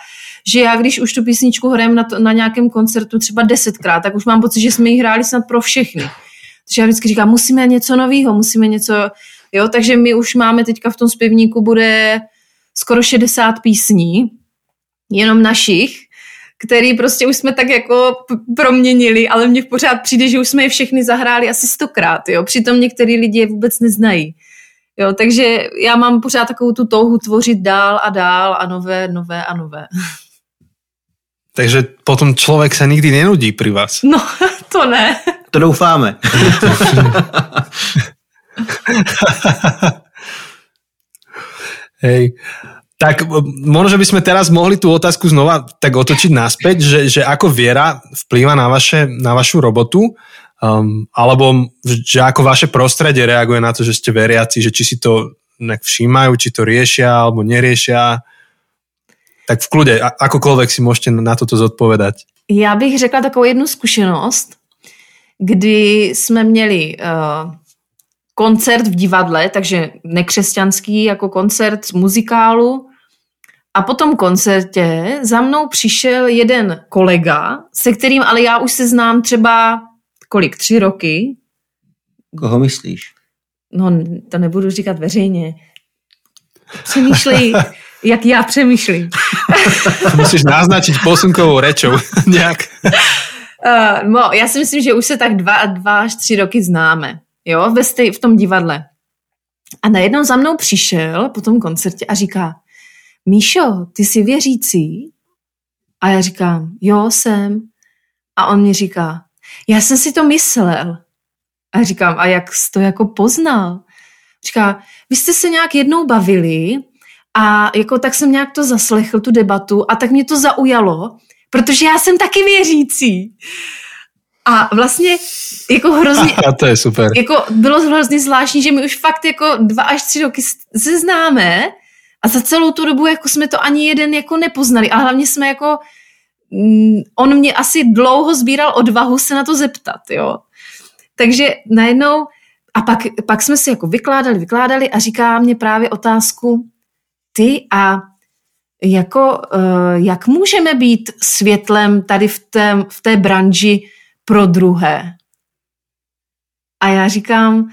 že já když už tu písničku hrajem na, to, na nějakém koncertu třeba desetkrát, tak už mám pocit, že jsme ji hráli snad pro všechny. Takže já vždycky říkám, musíme něco nového, musíme něco, jo, takže my už máme teďka v tom zpěvníku bude skoro šedesát písní, jenom našich, který prostě už jsme tak jako proměnili, ale mně pořád přijde, že už jsme je všechny zahráli asi stokrát, jo, přitom některý lidi je vůbec neznají. Jo, takže já mám pořád takovou tu touhu tvořit dál a dál a nové, nové a nové. Takže potom člověk se nikdy nenudí pri vás. No, to ne. To doufáme. Hej. Tak možno, že by sme teraz mohli tú otázku znova tak otočiť naspäť, že, že ako viera vplýva na, vaše, na vašu robotu, um, alebo že ako vaše prostredie reaguje na to, že ste veriaci, že či si to všímajú, či to riešia alebo neriešia. Tak v kľude, akokoľvek si môžete na toto zodpovedať. Ja bych řekla takovou jednu zkušenost, kdy sme měli... Uh... koncert v divadle, takže nekřesťanský jako koncert z muzikálu. A po tom koncertě za mnou přišel jeden kolega, se kterým, ale já už se znám třeba kolik, tři roky. Koho myslíš? No, to nebudu říkat veřejně. Přemýšlej, jak já přemýšlím. Musíš naznačit posunkovou rečou nějak. Uh, no, já si myslím, že už se tak dva, dva až tři roky známe. Jo, ve stej, v tom divadle. A najednou za mnou přišel po tom koncertě a říká, Míšo, ty jsi věřící? A já říkám, jo, jsem. A on mi říká, já jsem si to myslel. A já říkám, a jak jsi to jako poznal? Říká, vy jste se nějak jednou bavili a jako tak jsem nějak to zaslechl, tu debatu, a tak mě to zaujalo, protože já jsem taky věřící. A vlastně jako hrozně, a to je super. Jako bylo hrozně zvláštní, že my už fakt jako dva až tři roky se známe a za celou tu dobu jako jsme to ani jeden jako nepoznali. A hlavně jsme jako, on mě asi dlouho sbíral odvahu se na to zeptat, jo. Takže najednou, a pak, pak jsme si jako vykládali, vykládali a říká mě právě otázku, ty a jako, jak můžeme být světlem tady v té, v té branži pro druhé. A já říkám,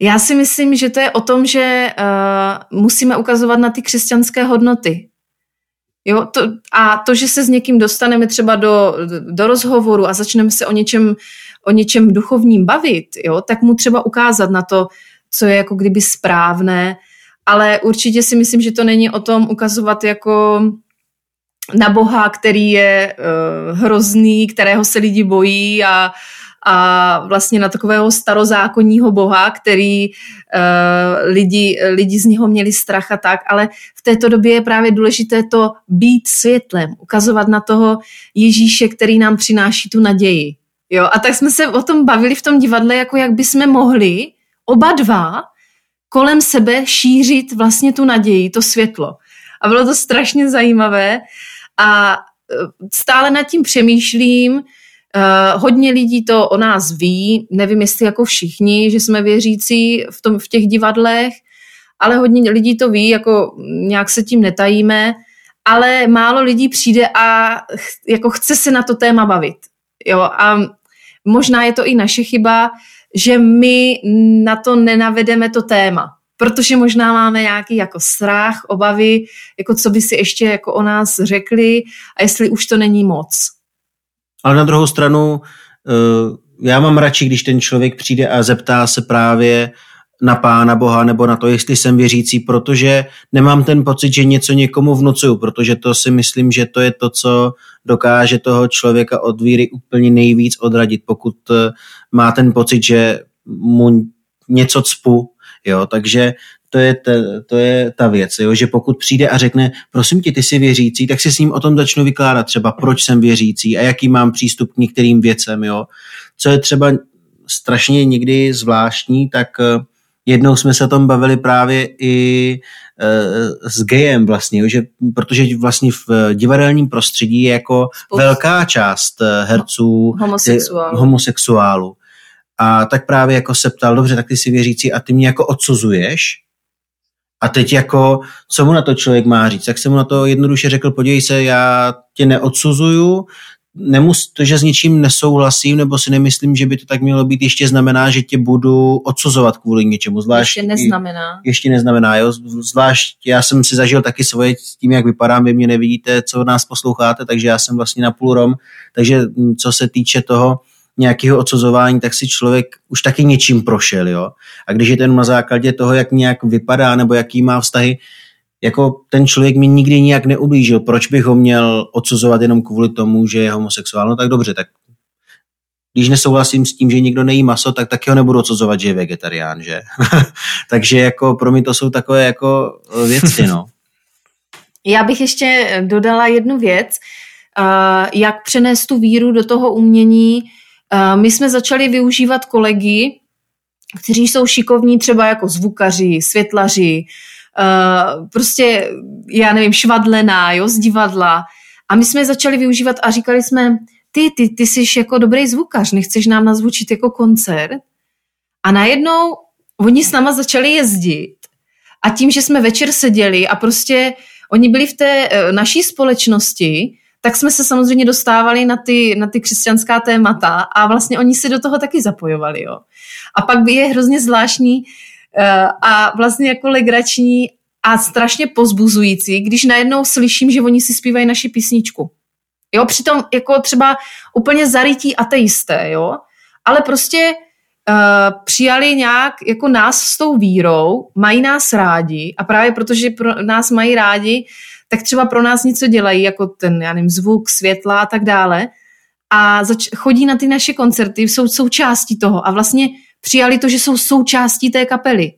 já si myslím, že to je o tom, že uh, musíme ukazovat na ty křesťanské hodnoty. Jo? To, a to, že se s někým dostaneme třeba do, do rozhovoru a začneme se o něčem, o něčem duchovním bavit, jo? Tak mu třeba ukázat na to, co je jako kdyby správné. Ale určitě si myslím, že to není o tom ukazovat jako... na Boha, který je uh, hrozný, kterého se lidi bojí a, a vlastně na takového starozákonního Boha, který uh, lidi, lidi z něho měli strach a tak, ale v této době je právě důležité to být světlem, ukazovat na toho Ježíše, který nám přináší tu naději. Jo? A tak jsme se o tom bavili v tom divadle, jako jak bychom mohli oba dva kolem sebe šířit vlastně tu naději, to světlo. A bylo to strašně zajímavé a stále nad tím přemýšlím. Hodně lidí to o nás ví, nevím, jestli jako všichni, že jsme věřící v, tom, v těch divadlech, ale hodně lidí to ví, jako nějak se tím netajíme, ale málo lidí přijde a ch, jako chce se na to téma bavit. Jo? A možná je to i naše chyba, že my na to nenavedeme to téma. Protože možná máme nějaký jako strach, obavy, jako co by si ještě jako o nás řekli a jestli už to není moc. Ale na druhou stranu, já mám radši, když ten člověk přijde a zeptá se právě na Pána Boha nebo na to, jestli jsem věřící, protože nemám ten pocit, že něco někomu vnucuju, protože to si myslím, že to je to, co dokáže toho člověka od víry úplně nejvíc odradit, pokud má ten pocit, že mu něco cpu. Jo, takže to je, te, to je ta věc, jo, že pokud přijde a řekne, prosím tě, ty jsi věřící, tak si s ním o tom začnu vykládat třeba, proč jsem věřící a jaký mám přístup k některým věcem. Jo. Co je třeba strašně někdy zvláštní, tak jednou jsme se o tom bavili právě i e, s gejem vlastně, jo, že, protože vlastně v divadelním prostředí je jako velká část herců homosexuálů. homosexuálů. A tak právě jako se ptal, dobře, tak ty jsi věřící a ty mě jako odsuzuješ. A teď jako, co mu na to člověk má říct? Tak jsem mu na to jednoduše řekl, podívej se, já tě neodsuzuju, nemus, to, že s ničím nesouhlasím, nebo si nemyslím, že by to tak mělo být, ještě znamená, že tě budu odsuzovat kvůli něčemu. Zvlášť, ještě neznamená. Ještě neznamená, jo. Zvlášť, já jsem si zažil taky svoje s tím, jak vypadám, vy mě nevidíte, co od nás posloucháte, takže já jsem vlastně na půl Rom, takže co se týče toho nějakého odsuzování, tak si člověk už taky něčím prošel, jo. A když je ten na základě toho, jak nějak vypadá, nebo jaký má vztahy, jako ten člověk mi nikdy nijak neublížil, proč bych ho měl odsuzovat jenom kvůli tomu, že je homosexuál, no tak dobře, tak když nesouhlasím s tím, že někdo nejí maso, tak taky ho nebudu odsuzovat, že je vegetarián, že? Takže jako pro mě to jsou takové jako věci, no. Já bych ještě dodala jednu věc, jak přenést tu víru do toho umění. My jsme začali využívat kolegy, kteří jsou šikovní třeba jako zvukaři, světlaři, Uh, prostě, já nevím, švadlená, jo, z divadla. A my jsme začali využívat a říkali jsme, ty, ty, ty jsi jako dobrý zvukař, nechceš nám nazvučit jako koncert? A najednou oni s náma začali jezdit. A tím, že jsme večer seděli a prostě oni byli v té uh, naší společnosti, tak jsme se samozřejmě dostávali na ty, na ty křesťanská témata a vlastně oni se do toho taky zapojovali, jo. A pak je hrozně zvláštní, a vlastně jako legrační a strašně pozbuzující, když najednou slyším, že oni si zpívají naši písničku. Jo, přitom jako třeba úplně zarytí ateisté, jo, ale prostě uh, přijali nějak jako nás s tou vírou, mají nás rádi a právě protože pro nás mají rádi, tak třeba pro nás něco dělají, jako ten, já nevím, zvuk, světla a tak dále a zač- chodí na ty naše koncerty, jsou součástí toho a vlastně přijali to, že jsou součástí té kapely.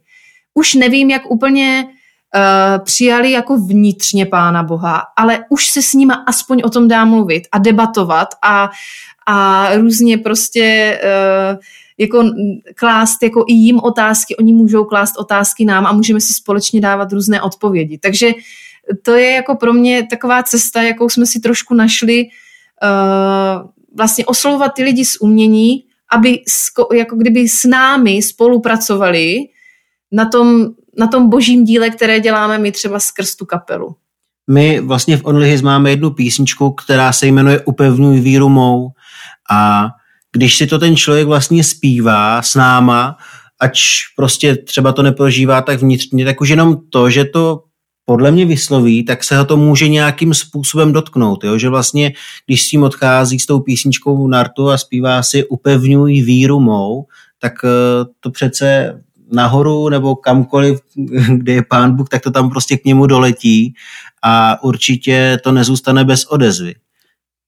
Už nevím, jak úplně uh, přijali jako vnitřně Pána Boha, ale už se s nima aspoň o tom dá mluvit a debatovat a, a různě prostě uh, jako klást jako i jim otázky, oni můžou klást otázky nám a můžeme si společně dávat různé odpovědi. Takže to je jako pro mě taková cesta, jakou jsme si trošku našli uh, vlastně oslovovat ty lidi z umění, aby jako kdyby s námi spolupracovali na tom, na tom božím díle, které děláme my třeba skrz tu kapelu. My vlastně v Only His máme jednu písničku, která se jmenuje Upevňuj víru mou a když si to ten člověk vlastně zpívá s náma, ač prostě třeba to neprožívá tak vnitřně, tak už jenom to, že to podle mě vysloví, tak se ho to může nějakým způsobem dotknout, jo? Že vlastně, když s tím odchází s tou písničkou Nartu a zpívá si Upevňuj víru mou, tak to přece nahoru nebo kamkoliv, kde je Pán Bůh, tak to tam prostě k němu doletí a určitě to nezůstane bez odezvy.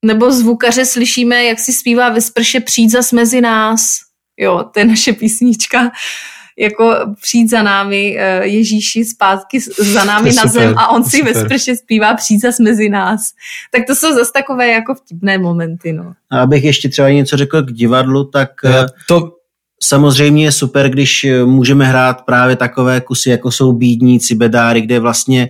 Nebo zvukaře slyšíme, jak si zpívá ve sprše Přijď zas mezi nás, jo, to je naše písnička. Jako Přijď za námi, Ježíši, zpátky za námi na zem a on si ve sprše zpívá Přijď zas mezi nás. Tak to jsou zase takové jako vtipné momenty. No. A abych ještě třeba něco řekl k divadlu, tak to samozřejmě je super, když můžeme hrát právě takové kusy, jako jsou Bídníci, Bedáry, kde vlastně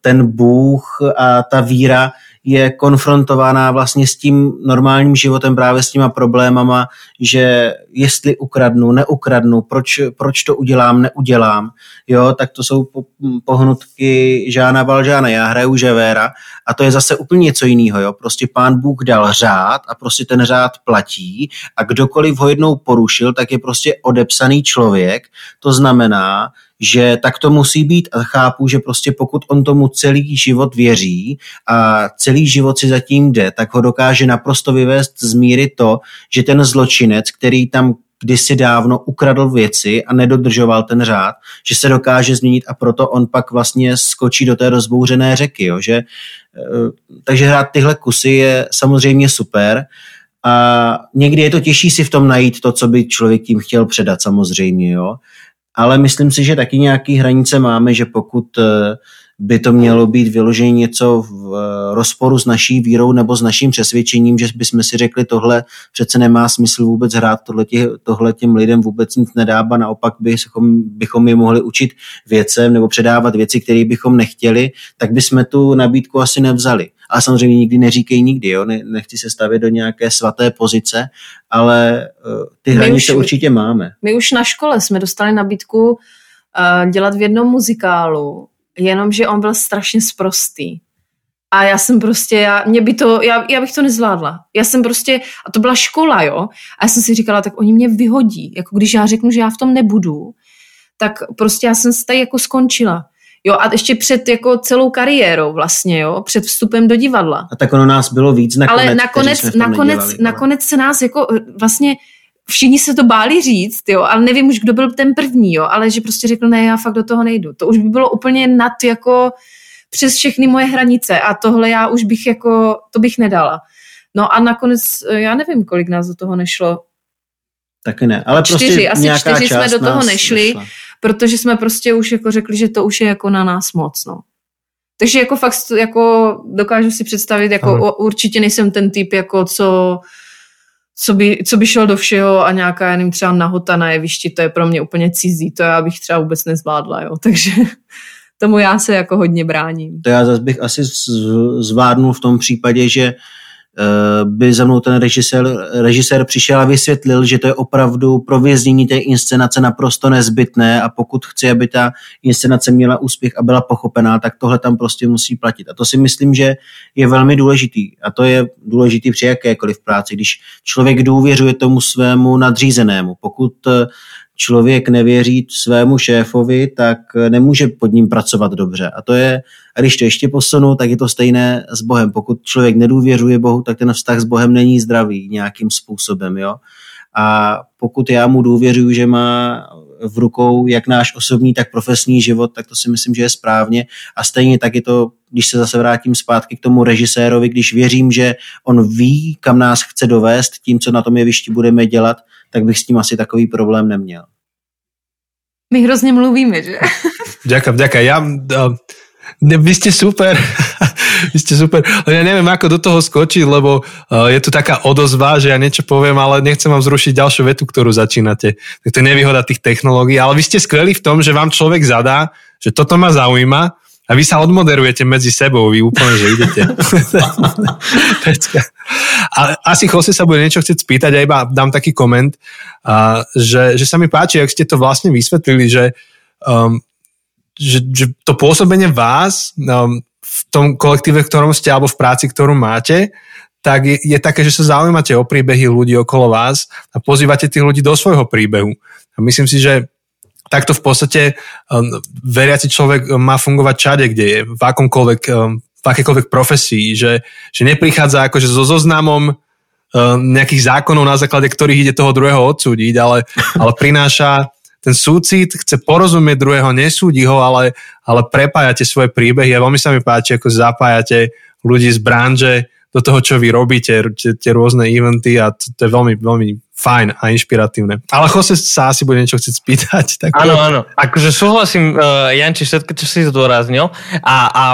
ten Bůh a ta víra je konfrontovaná vlastně s tím normálním životem, právě s těma problémama, že jestli ukradnu, neukradnu, proč, proč to udělám, neudělám, jo, tak to jsou po, pohnutky Žána Valžána, já hraju Ževéra a to je zase úplně něco jiného, jo, prostě Pán Bůh dal řád a prostě ten řád platí a kdokoliv ho jednou porušil, tak je prostě odepsaný člověk, to znamená, že tak to musí být a chápu, že prostě pokud on tomu celý život věří a celý život si zatím jde, tak ho dokáže naprosto vyvést z míry to, že ten zločinec, který tam kdysi dávno ukradl věci a nedodržoval ten řád, že se dokáže změnit a proto on pak vlastně skočí do té rozbouřené řeky. Jo, že, takže hrát tyhle kusy je samozřejmě super a někdy je to těžší si v tom najít to, co by člověk tím chtěl předat samozřejmě, jo. Ale myslím si, že taky nějaké hranice máme, že pokud by to mělo být vyloženě něco v rozporu s naší vírou nebo s naším přesvědčením, že bychom si řekli, tohle přece nemá smysl vůbec hrát, tohle těm lidem vůbec nic nedá, ba naopak bychom, bychom je mohli učit věcem nebo předávat věci, které bychom nechtěli, tak bychom tu nabídku asi nevzali. a samozřejmě nikdy neříkej nikdy, jo? Ne, nechci se stavět do nějaké svaté pozice, ale uh, ty hranice určitě máme. My už na škole jsme dostali nabídku uh, dělat v jednom muzikálu, jenomže on byl strašně sprostý. A já jsem prostě, já, mě by to, já, já bych to nezvládla. Já jsem prostě, a to byla škola, jo, a já jsem si říkala, tak oni mě vyhodí, jako když já řeknu, že já v tom nebudu, tak prostě já jsem se tady jako skončila. Jo, a ještě před jako celou kariérou vlastně, jo, před vstupem do divadla. A tak ono nás bylo víc nakonec. Ale nakonec, nakonec, nedělali, nakonec se nás jako vlastně, všichni se to báli říct, jo, ale nevím už, kdo byl ten první, jo, ale že prostě řekl, ne, já fakt do toho nejdu. To už by bylo úplně nad jako přes všechny moje hranice a tohle já už bych jako, to bych nedala. No a nakonec, já nevím, kolik nás do toho nešlo. Taky ne, ale čtyři, prostě asi nějaká čtyři jsme do toho nešli, nešla. Protože jsme prostě už jako řekli, že to už je jako na nás moc, no. Takže jako fakt jako dokážu si představit, jako Ahoj. Určitě nejsem ten typ, jako co, co, by, co by šel do všeho a nějaká, já nevím, třeba nahota na jevišti, to je pro mě úplně cizí, to já bych třeba vůbec nezvládla, jo, takže tomu já se jako hodně bráním. To já zase bych asi zvládnul v tom případě, že by za mnou ten režisér, režisér přišel a vysvětlil, že to je opravdu pro věznění té inscenace naprosto nezbytné a pokud chci, aby ta inscenace měla úspěch a byla pochopená, tak tohle tam prostě musí platit. A to si myslím, že je velmi důležitý. A to je důležitý při jakékoliv práci, když člověk důvěřuje tomu svému nadřízenému. Pokud člověk nevěří svému šéfovi, tak nemůže pod ním pracovat dobře. A to je, a když to ještě posunu, tak je to stejné s Bohem. Pokud člověk nedůvěřuje Bohu, tak ten vztah s Bohem není zdravý nějakým způsobem, jo. A pokud já mu důvěřuji, že má v rukou jak náš osobní, tak profesní život, tak to si myslím, že je správně. A stejně tak je to, když se zase vrátím zpátky k tomu režisérovi, když věřím, že on ví, kam nás chce dovést, tím, co na tom jevišti budeme dělat, tak bych s tím asi takový problém neměl. My hrozně mluvíme, že? Ďakujem, ďakujem. Ja, ne, vy ste super. Vy ste super. Ja neviem, ako do toho skočiť, lebo je tu taká odozva, že ja niečo poviem, ale nechcem vám zrušiť ďalšiu vetu, ktorú začínate. Tak to je nevýhoda tých technológií. Ale vy ste skvelí v tom, že vám človek zadá, že toto ma zaujíma a vy sa odmoderujete medzi sebou. Vy úplne, že idete. A asi Jose sa bude niečo chcieť spýtať a iba dám taký koment, že, že sa mi páči, ak ste to vlastne vysvetlili, že, um, že, že to pôsobenie vás um, v tom kolektíve, v ktorom ste, alebo v práci, ktorú máte, tak je, je také, že sa zaujímate o príbehy ľudí okolo vás a pozývate tých ľudí do svojho príbehu. A myslím si, že takto v podstate um, veriaci človek má fungovať všade, kde je, v akomkoľvek um, v akékoľvek profesii, že, že neprichádza akože so zoznamom nejakých zákonov, na základe ktorých ide toho druhého odsúdiť, ale, ale prináša ten súcit, chce porozumieť druhého, nesúdi ho, ale, ale prepájate svoje príbehy a veľmi sa mi páči, ako zapájate ľudí z branže do toho, čo vy robíte, tie, tie rôzne eventy a to, to je veľmi, veľmi fajn a inšpiratívne. Ale Jose sa asi bude niečo chcieť spýtať. Tak... Áno, áno. Akože súhlasím, uh, Janči, všetko, čo si zdôraznil a, a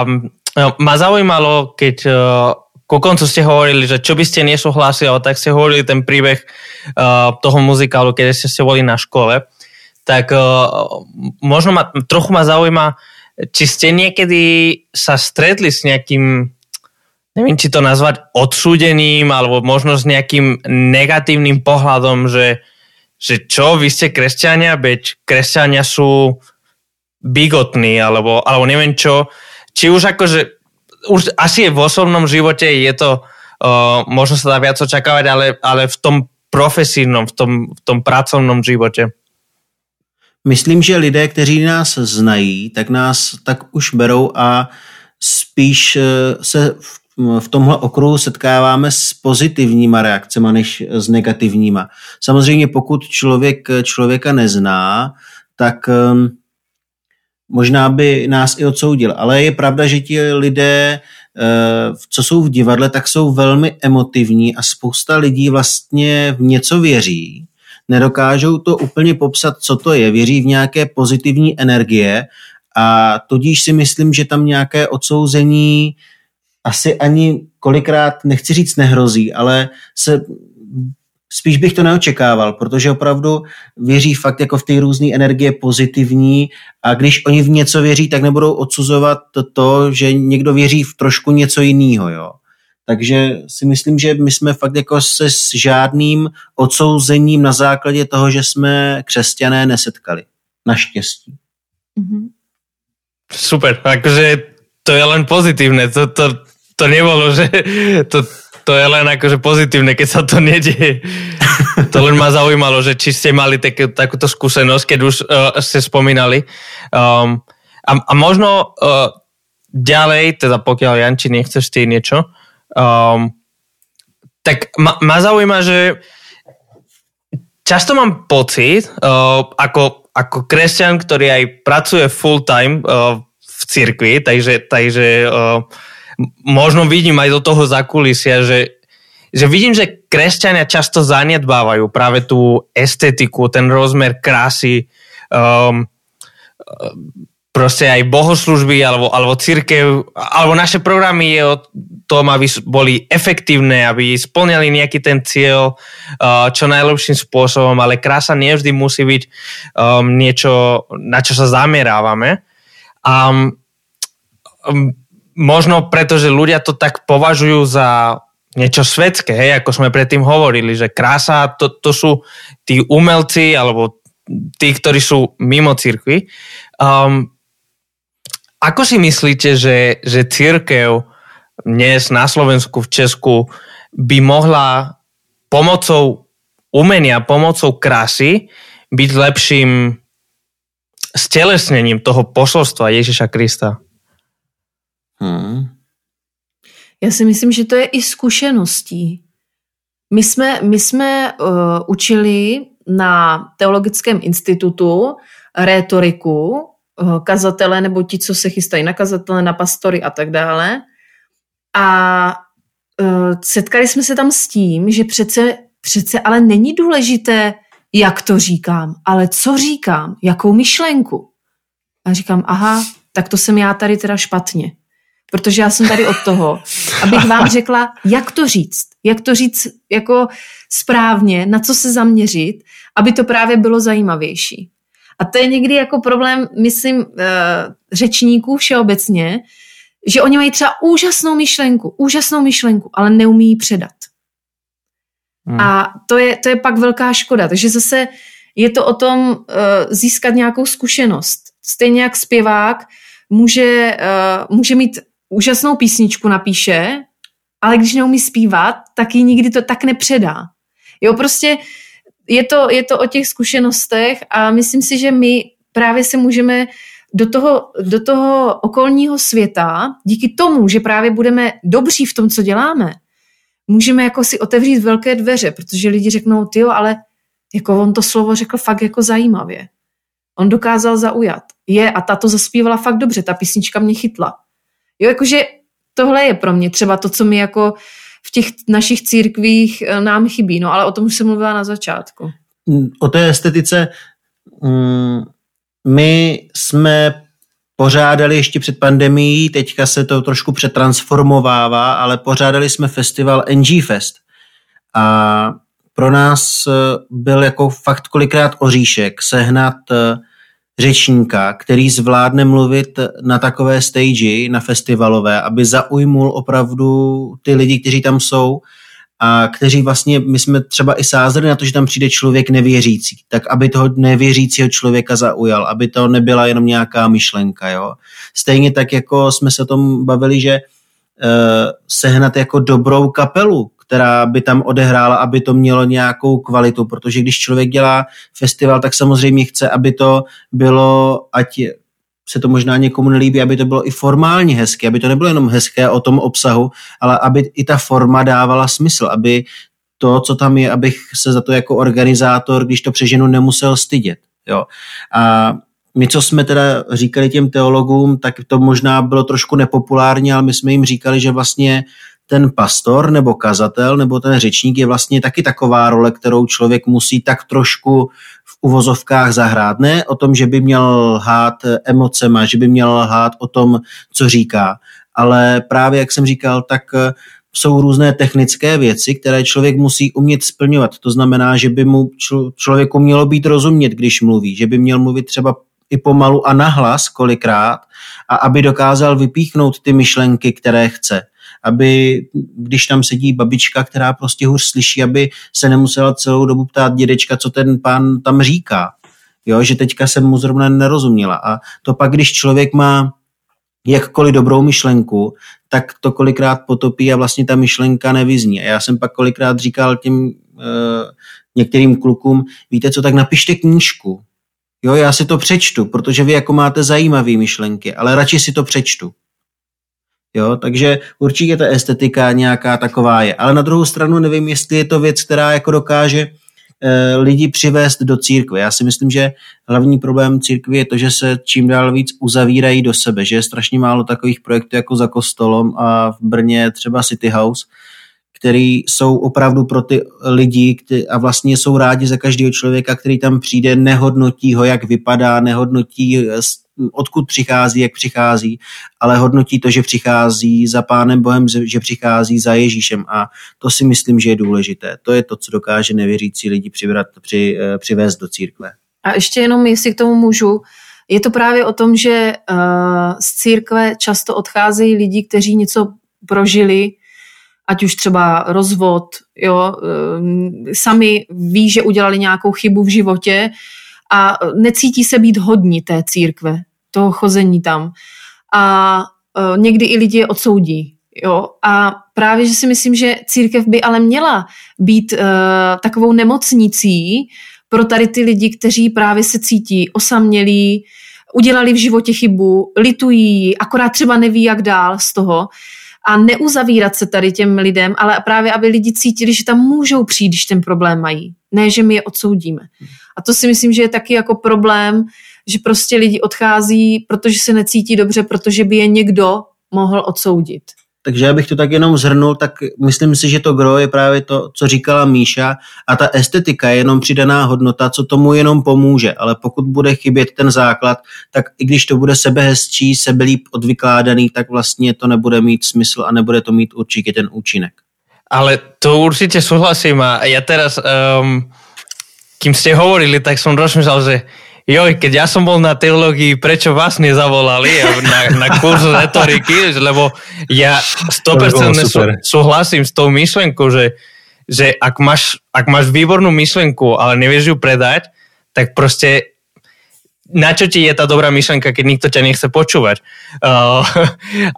ma zaujímalo, keď uh, ku koncu ste hovorili, že čo by ste nesúhlasili, tak ste hovorili ten príbeh uh, toho muzikálu, keď ste boli na škole, tak uh, možno ma, trochu ma zaujíma, či ste niekedy sa stretli s nejakým, neviem, či to nazvať odsúdením, alebo možno s nejakým negatívnym pohľadom, že, že čo, vy ste kresťania, veď kresťania sú bigotní, alebo, alebo neviem čo. Či už akože, už asi v osobnom živote je to, uh, možno sa dá viac očakávať, ale, ale v tom profesijnom, v tom, v tom pracovnom živote. Myslím, že lidé, kteří nás znají, tak nás tak už berou a spíš se v, v tomhle okruhu setkáváme s pozitivníma reakcemi než s negativníma. Samozřejmě pokud člověk člověka nezná, tak... Um, možná by nás i odsoudil, ale je pravda, že ti lidé, co jsou v divadle, tak jsou velmi emotivní a spousta lidí vlastně v něco věří. Nedokážou to úplně popsat, co to je. Věří v nějaké pozitivní energie a tudíž si myslím, že tam nějaké odsouzení asi ani kolikrát, nechci říct nehrozí, ale se... Spíš bych to neočekával, protože opravdu věří fakt jako v ty různé energie pozitivní a když oni v něco věří, tak nebudou odsuzovat to, že někdo věří v trošku něco jiného, jo. Takže si myslím, že my jsme fakt jako se s žádným odsouzením na základě toho, že jsme křesťané, nesetkali. Naštěstí. Mm-hmm. Super, akože to je len pozitívne, to, to, to nebolo, že to, to je len akože pozitívne, keď sa to nedieje. To len ma zaujímalo, že či ste mali také, takúto skúsenosť, keď už uh, ste spomínali. Um, a, a možno uh, ďalej, teda pokiaľ Janči nechceš ty niečo, um, tak ma, ma zaujíma, že často mám pocit, uh, ako ako kresťan, ktorý aj pracuje full time uh, v cirkvi, takže, takže uh, možno vidím aj do toho zakulisia, že, že vidím, že kresťania často zanedbávajú práve tú estetiku, ten rozmer krásy, um, proste aj bohoslužby alebo, alebo cirkev, alebo naše programy je o tom, aby boli efektívne, aby splňali nejaký ten cieľ uh, čo najlepším spôsobom, ale krása nevždy musí byť um, niečo, na čo sa zamerávame. A um, um, možno preto, že ľudia to tak považujú za niečo svetské, hej, ako sme predtým hovorili, že krása, to, to sú tí umelci, alebo tí, ktorí sú mimo cirkvi. Um, ako si myslíte, že, že cirkev dnes na Slovensku, v Česku by mohla pomocou umenia, pomocou krásy byť lepším stelesnením toho posolstva Ježíša Krista? Hmm. Já si myslím, že to je i zkušeností. My jsme, my jsme uh, učili na teologickém institutu rétoriku, uh, kazatele nebo ti, co se chystají na kazatele, na pastory a tak dále. A uh, setkali jsme se tam s tím, že přece, přece ale není důležité, jak to říkám, ale co říkám, jakou myšlenku. A říkám, aha, tak to jsem já tady teda špatně. Protože já jsem tady od toho, abych vám řekla, jak to říct. Jak to říct jako správně, na co se zaměřit, aby to právě bylo zajímavější. A to je někdy jako problém, myslím, řečníků všeobecně, že oni mají třeba úžasnou myšlenku, úžasnou myšlenku, ale neumí ji předat. Hmm. A to je, to je pak velká škoda. Takže zase je to o tom uh, získat nějakou zkušenost. Stejně jak zpěvák může, uh, může mít úžasnou písničku, napíše, ale když neumí zpívat, tak ji nikdy to tak nepředá. Jo, prostě je to, je to o těch zkušenostech a myslím si, že my právě se můžeme do toho, do toho okolního světa, díky tomu, že právě budeme dobří v tom, co děláme, můžeme jako si otevřít velké dveře, protože lidi řeknou, tyjo, ale jako on to slovo řekl fakt jako zajímavě. On dokázal zaujat. Je, a ta to zaspívala fakt dobře, ta písnička mě chytla. Jo, jakože tohle je pro mě třeba to, co mi jako v těch našich církvích nám chybí, no ale o tom už jsem mluvila na začátku. O té estetice... Mm... My jsme pořádali ještě před pandemií, teďka se to trošku přetransformovává, ale pořádali jsme festival N G Fest. A pro nás byl jako fakt kolikrát oříšek sehnat řečníka, který zvládne mluvit na takové stage, na festivalové, aby zaujmul opravdu ty lidi, kteří tam jsou a kteří vlastně, my jsme třeba i sázeli na to, že tam přijde člověk nevěřící, tak aby toho nevěřícího člověka zaujal, aby to nebyla jenom nějaká myšlenka, jo. Stejně tak, jako jsme se o tom bavili, že e, sehnat jako dobrou kapelu, která by tam odehrála, aby to mělo nějakou kvalitu, protože když člověk dělá festival, tak samozřejmě chce, aby to bylo, ať se to možná někomu nelíbí, aby to bylo i formálně hezké, aby to nebylo jenom hezké o tom obsahu, ale aby i ta forma dávala smysl, aby to, co tam je, abych se za to jako organizátor, když to přeženu, nemusel stydět. Jo. A my, co jsme teda říkali těm teologům, tak to možná bylo trošku nepopulární, ale my jsme jim říkali, že vlastně ten pastor nebo kazatel nebo ten řečník je vlastně taky taková role, kterou člověk musí tak trošku v uvozovkách zahrát. Ne o tom, že by měl lhát emocema, že by měl lhát o tom, co říká, ale právě, jak jsem říkal, tak jsou různé technické věci, které člověk musí umět splňovat. To znamená, že by mu člo, člověku mělo být rozumět, když mluví, že by měl mluvit třeba i pomalu a nahlas kolikrát, a aby dokázal vypíchnout ty myšlenky, které chce. Aby, když tam sedí babička, která prostě hůř slyší, aby se nemusela celou dobu ptát dědečka, co ten pán tam říká. Jo, že teďka jsem mu zrovna nerozuměla. A to pak, když člověk má jakkoliv dobrou myšlenku, tak to kolikrát potopí a vlastně ta myšlenka nevyzní. A já jsem pak kolikrát říkal těm e, některým klukům, víte co, tak napište knížku. Jo, já si to přečtu, protože vy jako máte zajímavé myšlenky, ale radši si to přečtu. Jo, takže určitě ta estetika nějaká taková je. Ale na druhou stranu nevím, jestli je to věc, která jako dokáže e, lidi přivést do církve. Já si myslím, že hlavní problém církve je to, že se čím dál víc uzavírají do sebe, že je strašně málo takových projektů jako za kostolem a v Brně třeba City House, který jsou opravdu pro ty lidi který, a vlastně jsou rádi za každého člověka, který tam přijde, nehodnotí ho, jak vypadá, nehodnotí odkud přichází, jak přichází, ale hodnotí to, že přichází za Pánem Bohem, že přichází za Ježíšem, a to si myslím, že je důležité. To je to, co dokáže nevěřící lidi přivrat, při, přivést do církve. A ještě jenom, jestli k tomu můžu, je to právě o tom, že uh, z církve často odcházejí lidi, kteří něco prožili, ať už třeba rozvod, jo, uh, sami ví, že udělali nějakou chybu v životě, a necítí se být hodní té církve, toho chození tam. A e, někdy i lidi je odsoudí. Jo? A právě, že si myslím, že církev by ale měla být e, takovou nemocnicí pro tady ty lidi, kteří právě se cítí osamělí, udělali v životě chybu, litují, akorát třeba neví, jak dál z toho. A neuzavírat se tady těm lidem, ale právě, aby lidi cítili, že tam můžou přijít, když ten problém mají. Ne, že my je odsoudíme. A to si myslím, že je taky jako problém, že prostě lidi odchází, protože se necítí dobře, protože by je někdo mohl odsoudit. Takže já bych to tak jenom zhrnul, tak myslím si, že to gro je právě to, co říkala Míša, a ta estetika je jenom přidaná hodnota, co tomu jenom pomůže, ale pokud bude chybět ten základ, tak i když to bude sebehezčí, sebelíp odvykládaný, tak vlastně to nebude mít smysl a nebude to mít určitě ten účinek. Ale to určite súhlasím, a ja teraz, um, kým ste hovorili, tak som rozmýšľal, že joj, keď ja som bol na teológii, prečo vás nezavolali na, na kurz retoriky, lebo ja sto percent sú, súhlasím s tou myšlenkou, že, že ak, máš, ak máš výbornú myšlenku, ale nevieš ju predať, tak proste na čo ti je tá dobrá myšlenka, keď nikto ťa nechce počúvať. Uh,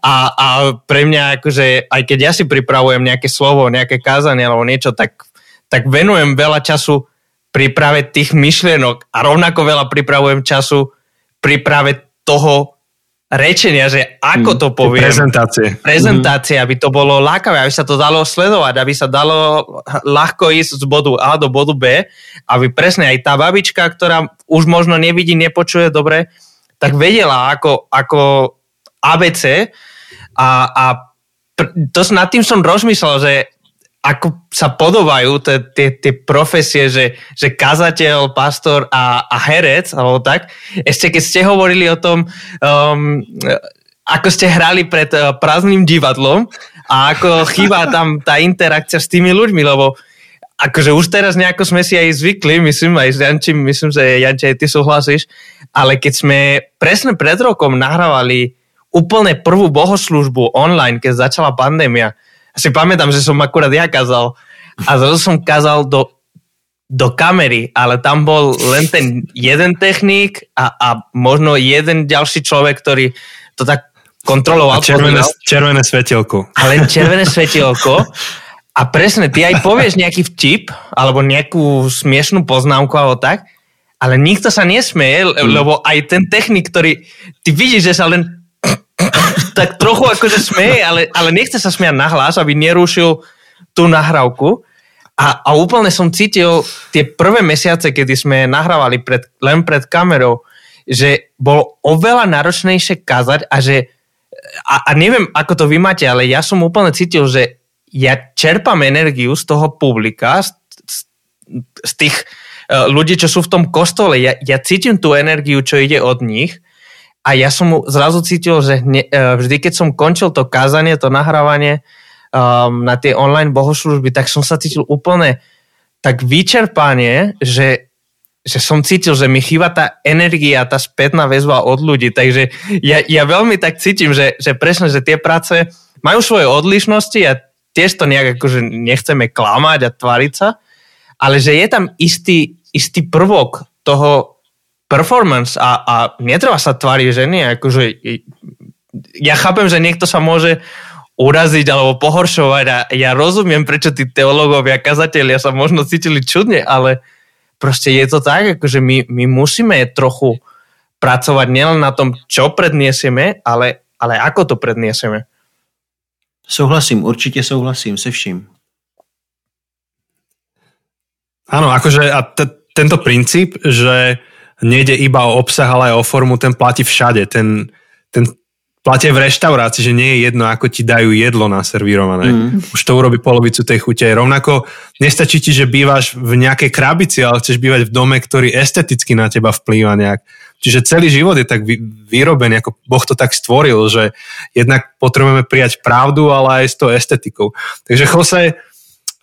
a, a pre mňa, akože, aj keď ja si pripravujem nejaké slovo, nejaké kázanie alebo niečo, tak, tak venujem veľa času príprave tých myšlienok a rovnako veľa pripravujem času príprave toho rečenia, že ako to poviem. Prezentácie. Prezentácie, mm-hmm. aby to bolo lákavé, aby sa to dalo sledovať, aby sa dalo ľahko ísť z bodu A do bodu B, aby presne aj tá babička, ktorá už možno nevidí, nepočuje dobre, tak vedela ako, ako á bé cé a, a to, nad tým som rozmyslel, že ako sa podobajú tie profesie, že, že kazateľ, pastor a, a herec, alebo tak. Ešte keď ste hovorili o tom, um, ako ste hrali pred prázdnym divadlom a ako chýba tam tá interakcia s tými ľuďmi, lebo akože už teraz nejako sme si aj zvykli, myslím, aj s Jančím, myslím, že Janči, aj ty súhlasíš, ale keď sme presne pred rokom nahrávali úplne prvú bohoslúžbu online, keď začala pandémia, si pamätám, že som akurát ja kázal a zrazu som kázal do, do kamery, ale tam bol len ten jeden technik a, a možno jeden ďalší človek, ktorý to tak kontroloval. A červené, červené svetielko. A len červené svetielko. A presne, ty aj povieš nejaký vtip alebo nejakú smiešnú poznámku alebo tak, ale nikto sa nesmie, lebo aj ten technik, ktorý ty vidíš, že sa len tak trochu akože smeje, ale, ale nechce sa smiať nahlas, aby nerušil tú nahrávku. A, a úplne som cítil tie prvé mesiace, kedy sme nahrávali pred, len pred kamerou, že bolo oveľa náročnejšie kázať a že, a, a neviem, ako to vy máte, ale ja som úplne cítil, že ja čerpám energiu z toho publika, z, z tých uh, ľudí, čo sú v tom kostole. Ja, ja cítim tú energiu, čo ide od nich. A ja som zrazu cítil, že vždy, keď som končil to kázanie, to nahrávanie, um, na tie online bohoslúžby, tak som sa cítil úplne tak vyčerpanie, že, že som cítil, že mi chýba tá energia, tá spätná väzba od ľudí. Takže ja, ja veľmi tak cítim, že, že presne, že tie práce majú svoje odlišnosti a tiež to nejak akože nechceme klamať a tváriť sa, ale že je tam istý, istý prvok toho performance a, a netreba sa tváriť, že nie, akože ja chápem, že niekto sa môže uraziť alebo pohoršovať a ja rozumiem, prečo tí teológovia, kazatelia sa možno cítili čudne, ale proste je to tak, akože my, my musíme trochu pracovať nielen na tom, čo predniesieme, ale, ale ako to predniesieme. Souhlasím, určite souhlasím se vším. Áno, akože a t- tento princíp, že nejde iba o obsah, ale aj o formu, ten platí všade, ten, ten platia v reštaurácii, že nie je jedno, ako ti dajú jedlo naservírované. Mm. Už to urobí polovicu tej chute. Rovnako nestačí ti, že bývaš v nejakej krabici, ale chceš bývať v dome, ktorý esteticky na teba vplýva nejak. Čiže celý život je tak vyrobený, ako Boh to tak stvoril, že jednak potrebujeme prijať pravdu, ale aj s tou estetikou. Takže Jose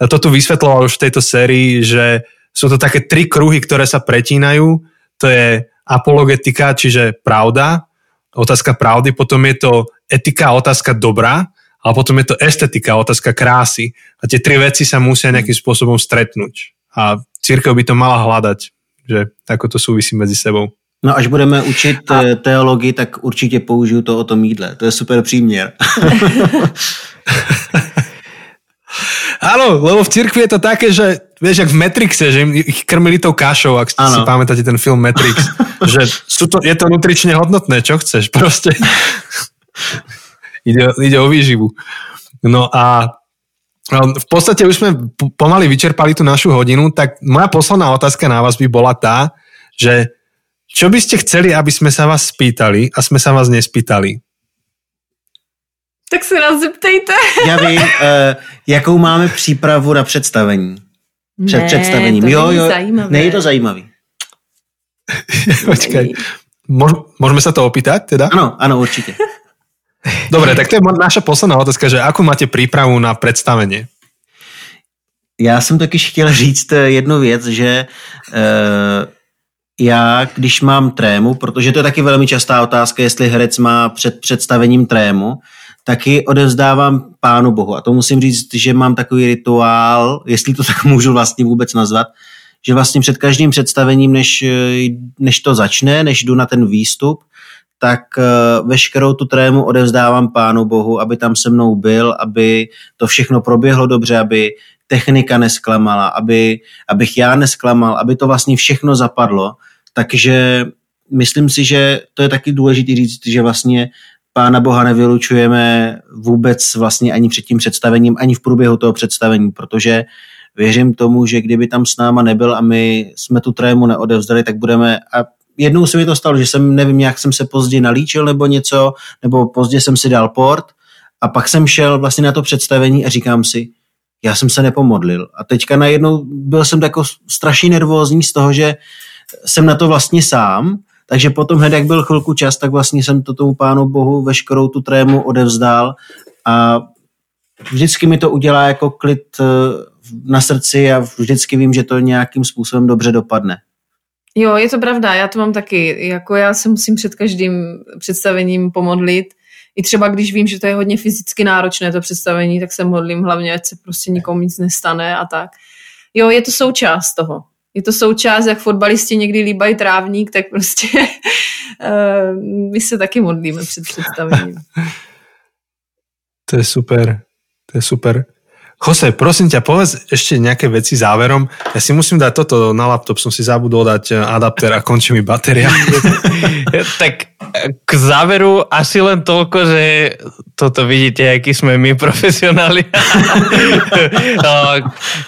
to tu vysvetloval už v tejto sérii, že sú to také tri kruhy, ktoré sa pretínajú. To je apologetika, čiže pravda, otázka pravdy, potom je to etika, otázka dobra, a potom je to estetika, otázka krásy. A tie tri veci sa musia nejakým spôsobom stretnúť. A cirkev by to mala hľadať, že ako to súvisí medzi sebou. No až budeme učit a... teologii, tak určite použiju to o tom jídle. To je super prímier. Áno, lebo v cirkvi je to také, že vieš, jak v Matrixe, že ich krmili tou kašou, ak ano. Si pamätáte ten film Matrix, že sú to, je to nutrične hodnotné, čo chceš, proste. ide, ide o výživu. No a v podstate už sme pomaly vyčerpali tú našu hodinu, tak moja posledná otázka na vás by bola tá, že čo by ste chceli, aby sme sa vás spýtali a sme sa vás nespýtali? Tak se nás zeptejte. Já vím, uh, jakou máme přípravu na představení. Před ne, představením. To jo, jo, nejde to zajímavý. Počkej, môžeme sa to opýtať teda? Ano, ano, určite. Dobre, tak to je naša posledná otázka, že akú máte prípravu na představenie? Já jsem taky chtěl říct jednu věc, že uh, já, když mám trému, protože to je taky velmi častá otázka, jestli herec má před představením trému, taky odevzdávám Pánu Bohu. A to musím říct, že mám takový rituál, jestli to tak můžu vlastně vůbec nazvat, že vlastně před každým představením, než, než to začne, než jdu na ten výstup, tak veškerou tu trému odevzdávám Pánu Bohu, aby tam se mnou byl, aby to všechno proběhlo dobře, aby technika nesklamala, aby, abych já nesklamal, aby to vlastně všechno zapadlo. Takže myslím si, že to je taky důležitý říct, že vlastně Pána Boha nevylučujeme vůbec vlastně ani před tím představením, ani v průběhu toho představení, protože věřím tomu, že kdyby tam s náma nebyl a my jsme tu trému neodevzdali, tak budeme... A jednou se mi to stalo, že jsem, nevím, jak jsem se pozdě nalíčil nebo něco, nebo pozdě jsem si dal port a pak jsem šel vlastně na to představení a říkám si, já jsem se nepomodlil. A teďka najednou byl jsem tako strašně nervózní z toho, že jsem na to vlastně sám. Takže potom hned, jak byl chvilku čas, tak vlastně jsem to tomu Pánu Bohu veškerou tu trému odevzdal a vždycky mi to udělá jako klid na srdci a vždycky vím, že to nějakým způsobem dobře dopadne. Jo, je to pravda, já to mám taky. Jako já se musím před každým představením pomodlit. I třeba když vím, že to je hodně fyzicky náročné to představení, tak se modlím hlavně, ať se prostě nikomu nic nestane a tak. Jo, je to součást toho. Je to součást, jak fotbalisti někdy líbají trávník, tak prostě my se taky modlíme před představením. To je super, to je super. Jose, prosím ťa, povedz ešte nejaké veci záverom. Ja si musím dať toto, na laptop som si zabudol dať adapter a končí mi batéria. Tak k záveru asi len toľko, že toto vidíte, akí sme my profesionáli.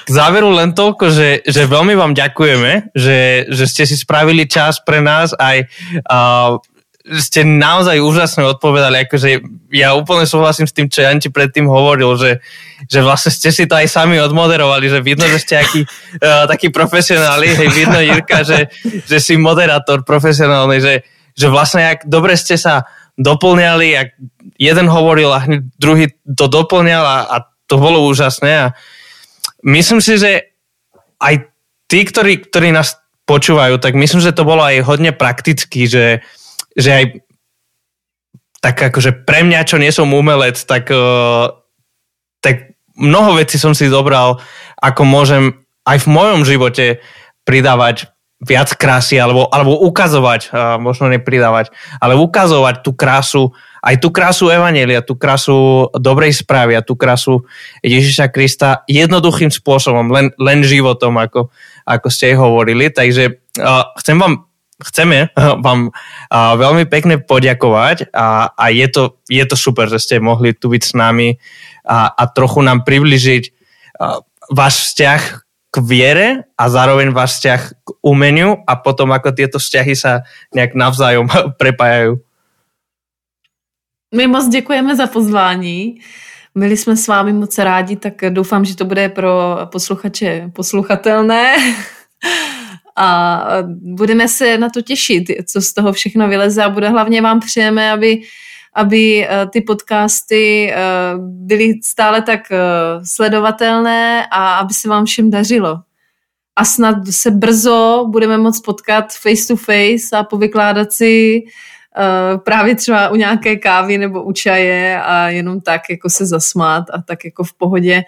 K záveru len toľko, že, že veľmi vám ďakujeme, že, že ste si spravili čas pre nás aj... Uh, ste naozaj úžasne odpovedali, akože ja úplne súhlasím s tým, čo Janči predtým hovoril, že, že vlastne ste si to aj sami odmoderovali, že vidno, že ste aký, uh, takí profesionáli, hej, vidno, Jirka, že, že si moderátor profesionálny, že, že vlastne jak dobre ste sa doplňali, jak jeden hovoril a druhý to doplňal a, a to bolo úžasné a myslím si, že aj tí, ktorí, ktorí nás počúvajú, tak myslím, že to bolo aj hodne prakticky, že, že aj tak akože pre mňa, čo nie som umelec, tak, tak mnoho vecí som si zobral, ako môžem aj v mojom živote pridávať viac krásy, alebo, alebo ukazovať, možno nepridávať, ale ukazovať tú krásu, aj tú krásu Evanjelia, tú krásu dobrej správy a tú krásu Ježiša Krista jednoduchým spôsobom, len, len životom, ako, ako ste hovorili. Takže uh, chcem vám, chceme vám uh, veľmi pekne poďakovať a, a je, to, je to super, že ste mohli tu byť s nami a, a trochu nám približiť uh, váš vzťah k viere a zároveň váš vzťah k umeniu a potom ako tieto vzťahy sa nejak navzájom prepájajú. My moc děkujeme za pozvání. Byli jsme s vámi moc rádi, tak doufám, že to bude pro posluchače posluchatelné. A budeme se na to těšit, co z toho všechno vyleze a bude hlavně vám přejeme, aby aby ty podcasty byly stále tak sledovatelné a aby se vám všem dařilo. A snad se brzo budeme moct potkat face to face a povykládat si právě třeba u nějaké kávy nebo u čaje a jenom tak jako se zasmát a tak jako v pohodě.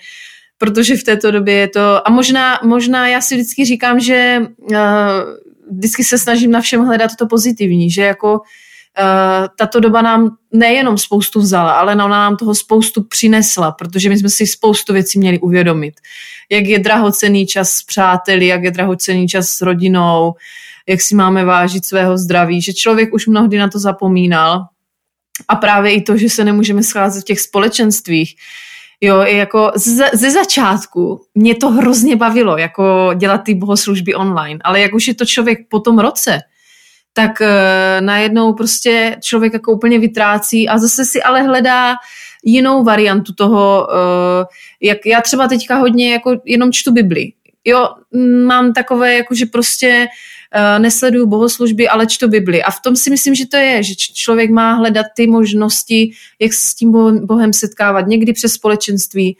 Protože v této době je to... A možná, možná já si vždycky říkám, že vždycky se snažím na všem hledat to pozitivní, že jako tato doba nám nejenom spoustu vzala, ale ona nám toho spoustu přinesla, protože my jsme si spoustu věcí měli uvědomit. Jak je drahocenný čas s přáteli, jak je drahocenný čas s rodinou, jak si máme vážit svého zdraví, že člověk už mnohdy na to zapomínal. A právě i to, že se nemůžeme scházet v těch společenstvích. Jo, jako ze začátku mě to hrozně bavilo, jako dělat ty bohoslužby online, ale jak už je to člověk po tom roce, tak e, najednou prostě člověk jako úplně vytrácí a zase si ale hledá jinou variantu toho, e, jak já třeba teďka hodně jako jenom čtu Bibli. Jo, mám takové, jako že prostě e, nesleduju bohoslužby, ale čtu Bibli. A v tom si myslím, že to je, že č- člověk má hledat ty možnosti, jak se s tím Bohem setkávat. Někdy přes společenství,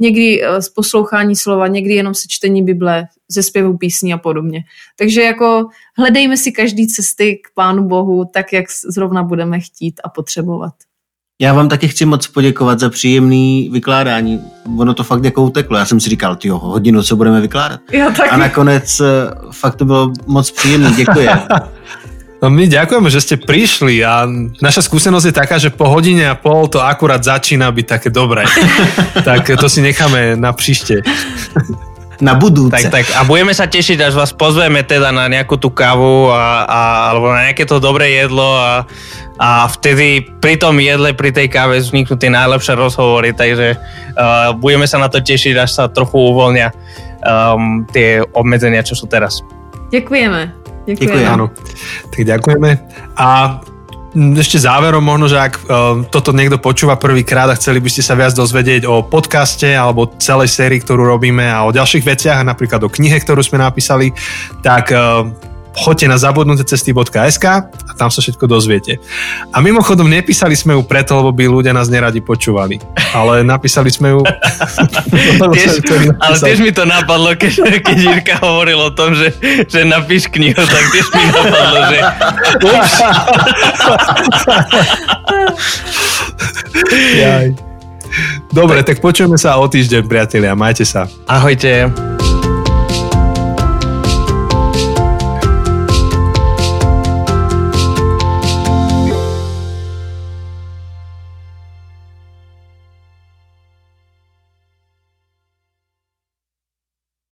někdy e, z poslouchání slova, někdy jenom se čtení Bible, ze zpěvu písní a podobně. Takže jako hledejme si každý cesty k Pánu Bohu, tak jak zrovna budeme chtít a potřebovat. Já vám taky chci moc poděkovat za příjemný vykládání. Ono to fakt jako uteklo. Já jsem si říkal, tyjo, hodinu, co budeme vykládat. A nakonec fakt to bylo moc příjemné. Děkuji. No my ďakujeme, že ste prišli a naša skúsenosť je taká, že po hodine a pol to akurát začína byť také dobré. Tak to si necháme na příště. Na budúce. Tak, tak. A budeme sa tešiť, až vás pozveme teda na nejakú tú kávu a, a, alebo na nejaké to dobré jedlo a, a vtedy pri tom jedle, pri tej káve vzniknú tie najlepšie rozhovory, takže uh, budeme sa na to tešiť, až sa trochu uvoľnia um, tie obmedzenia, čo sú teraz. Ďakujeme. Ďakujeme. Ďakujem, áno. Tak ďakujeme. A ešte záverom možno, že ak toto niekto počúva prvýkrát a chceli by ste sa viac dozvedieť o podcaste alebo celej sérii, ktorú robíme a o ďalších veciach, napríklad o knihe, ktorú sme napísali, tak choďte na zabudnuté cesty bodka es ká a tam sa všetko dozviete. A mimochodom nepísali sme ju preto, lebo by ľudia nás neradi počúvali, ale napísali sme ju... Tiež, ale tiež mi to napadlo, keď, keď Jirka hovoril o tom, že, že napíš knihu, tak tiež mi napadlo, že... Dobre, tak počujeme sa o týždeň, priatelia. Majte sa. Ahojte.